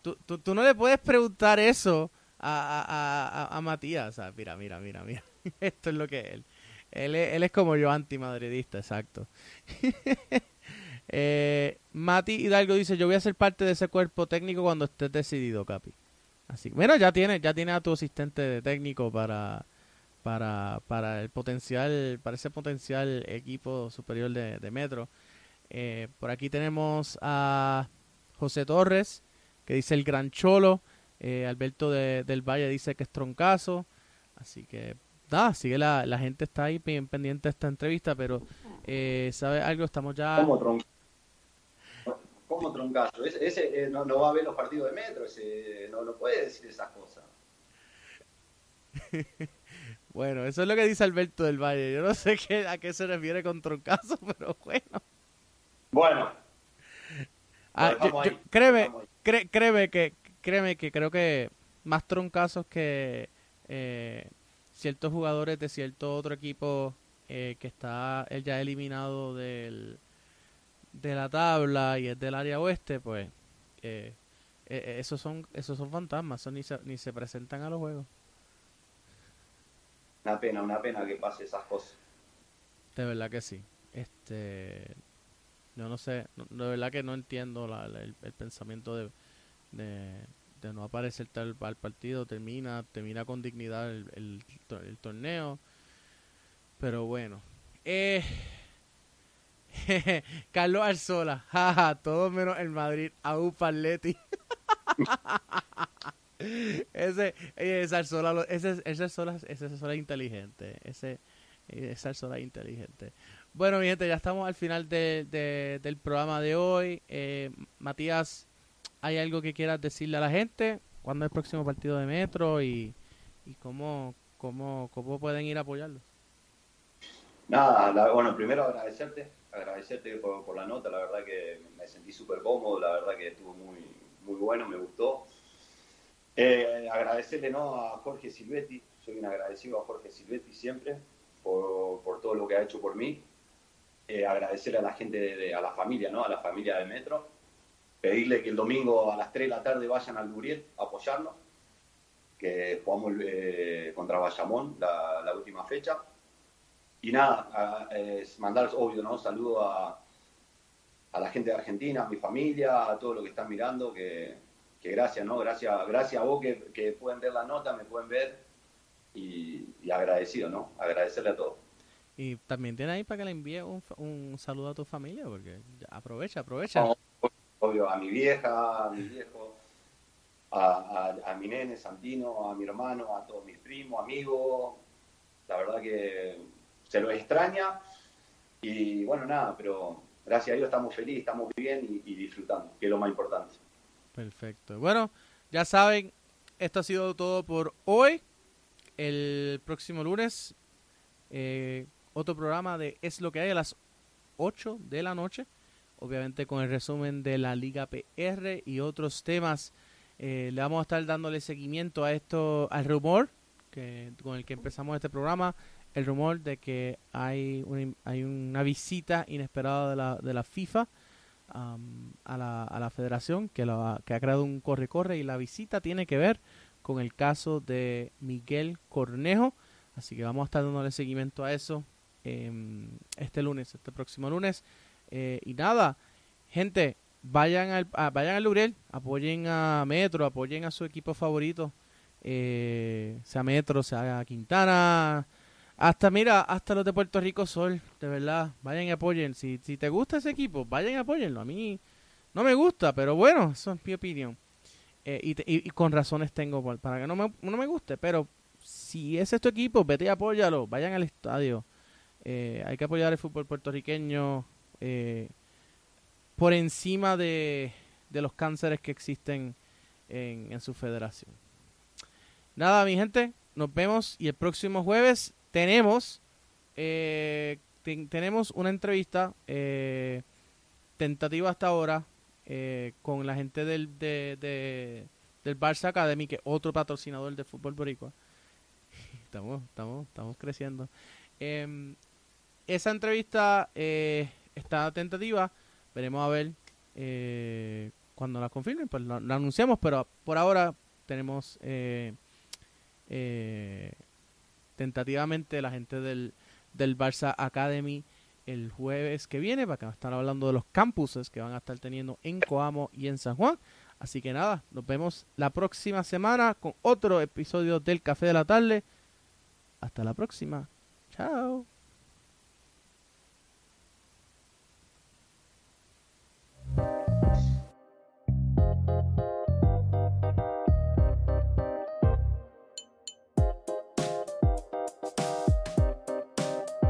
tú, tú, tú no le puedes preguntar eso a, a, a, a Matías. O sea, mira, mira, mira, mira. Esto es lo que es él. Él es, él es como yo, antimadridista, exacto. eh, Mati Hidalgo dice, yo voy a ser parte de ese cuerpo técnico cuando estés decidido, Capi. Así que, bueno, ya tienes ya tiene a tu asistente de técnico para, para, para el potencial, para ese potencial equipo superior de, de Metro. Eh, por aquí tenemos a José Torres, que dice el gran cholo. Eh, Alberto de, del Valle dice que es troncazo. Así que... Nada, sigue la, la gente está ahí bien pendiente de esta entrevista, pero eh, ¿sabes algo? Estamos ya... ¿Cómo troncazo? ¿Cómo troncazo? Ese, ese eh, no, no va a ver los partidos de Metro, ese, no, no puede decir esas cosas. Bueno, eso es lo que dice Alberto del Valle. Yo no sé qué, a qué se refiere con troncazo, pero bueno. Bueno. Ah, yo, yo, créeme, cre, créeme, que, créeme que creo que más troncazos que... Eh, ciertos jugadores de cierto otro equipo eh, que está él ya eliminado del, de la tabla y es del área oeste, pues eh, eh, esos son esos son fantasmas, son ni se, ni se presentan a los juegos. Una pena, una pena que pase esas cosas. De verdad que sí. Este, yo no sé, de verdad que no entiendo la, la, el, el pensamiento de, de, de no aparecer tal al partido. Termina, termina con dignidad el, el, el torneo. Pero bueno. Eh, Carlos Arzola, jaja, todo menos el Madrid, aún Parletti. Ese, ese Arzola, ese, ese Arzola, ese Arzola inteligente, ese, ese Arzola inteligente. Bueno, mi gente, ya estamos al final de, de, del programa de hoy. Eh, Matías, ¿hay algo que quieras decirle a la gente? ¿Cuándo es el próximo partido de Metro y, y cómo, cómo, cómo pueden ir a apoyarlo? Nada, la, bueno, primero agradecerte, agradecerte por, por la nota. La verdad que me sentí súper cómodo, la verdad que estuvo muy, muy bueno, me gustó. Eh, agradecerle no a Jorge Silvetti, soy un agradecido a Jorge Silvetti siempre por, por todo lo que ha hecho por mí. Eh, agradecerle a la gente, de, de, a la familia, ¿no? A la familia de Metro. Pedirle que el domingo a las tres de la tarde vayan al Duriel a apoyarnos, que jugamos eh, contra Bayamón la, la última fecha. Y nada, a, es mandar, obvio, ¿no? Saludo a, a la gente de Argentina, a mi familia, a todos los que están mirando, que, que gracias, ¿no? Gracias, gracias a vos que, que pueden ver la nota, me pueden ver y, y agradecido, ¿no? Agradecerle a todos. Y también tiene ahí para que le envíe un, un saludo a tu familia, porque aprovecha, aprovecha. No, obvio, a mi vieja, a mi viejo, a, a, a mi nene Santino, a mi hermano, a todos mis primos, amigos. La verdad que se lo extraña y bueno, nada, pero gracias a Dios estamos felices, estamos bien y, y disfrutando, que es lo más importante. Perfecto. Bueno, ya saben, esto ha sido todo por hoy. El próximo lunes, eh, otro programa de Es lo que hay a las ocho de la noche, obviamente con el resumen de la Liga P R y otros temas. Eh, le vamos a estar dándole seguimiento a esto, al rumor que con el que empezamos este programa. El rumor de que hay una, hay una visita inesperada de la, de la FIFA um, a, la, a la federación que, la, que ha creado un corre-corre y la visita tiene que ver con el caso de Miguel Cornejo. Así que vamos a estar dándole seguimiento a eso eh, este lunes, este próximo lunes. Eh, y nada, gente, vayan al, a, vayan al Laurel, apoyen a Metro, apoyen a su equipo favorito, eh, sea Metro, sea Quintana. Hasta, mira, hasta los de Puerto Rico Sol, de verdad, vayan y apoyen. Si, si te gusta ese equipo, vayan y apóyenlo. A mí no me gusta, pero bueno, eso es mi opinión. Eh, y, te, y, y con razones tengo por, para que no me, no me guste, pero si ese es tu equipo, vete y apóyalo. Vayan al estadio. Eh, hay que apoyar el fútbol puertorriqueño eh, por encima de, de los cánceres que existen en, en su federación. Nada, mi gente, nos vemos y el próximo jueves Tenemos eh, ten, tenemos una entrevista eh, tentativa hasta ahora eh, con la gente del de, de, del Barça Academy, que es otro patrocinador del fútbol boricua. Estamos estamos estamos creciendo. Eh, esa entrevista eh, está tentativa. Veremos a ver eh, cuando la confirmen, pues la, la anunciamos. Pero por ahora tenemos eh, eh, tentativamente la gente del, del Barça Academy el jueves que viene, para que van a estar hablando de los campuses que van a estar teniendo en Coamo y en San Juan. Así que nada, nos vemos la próxima semana con otro episodio del Café de la Tarde. Hasta la próxima. Chao.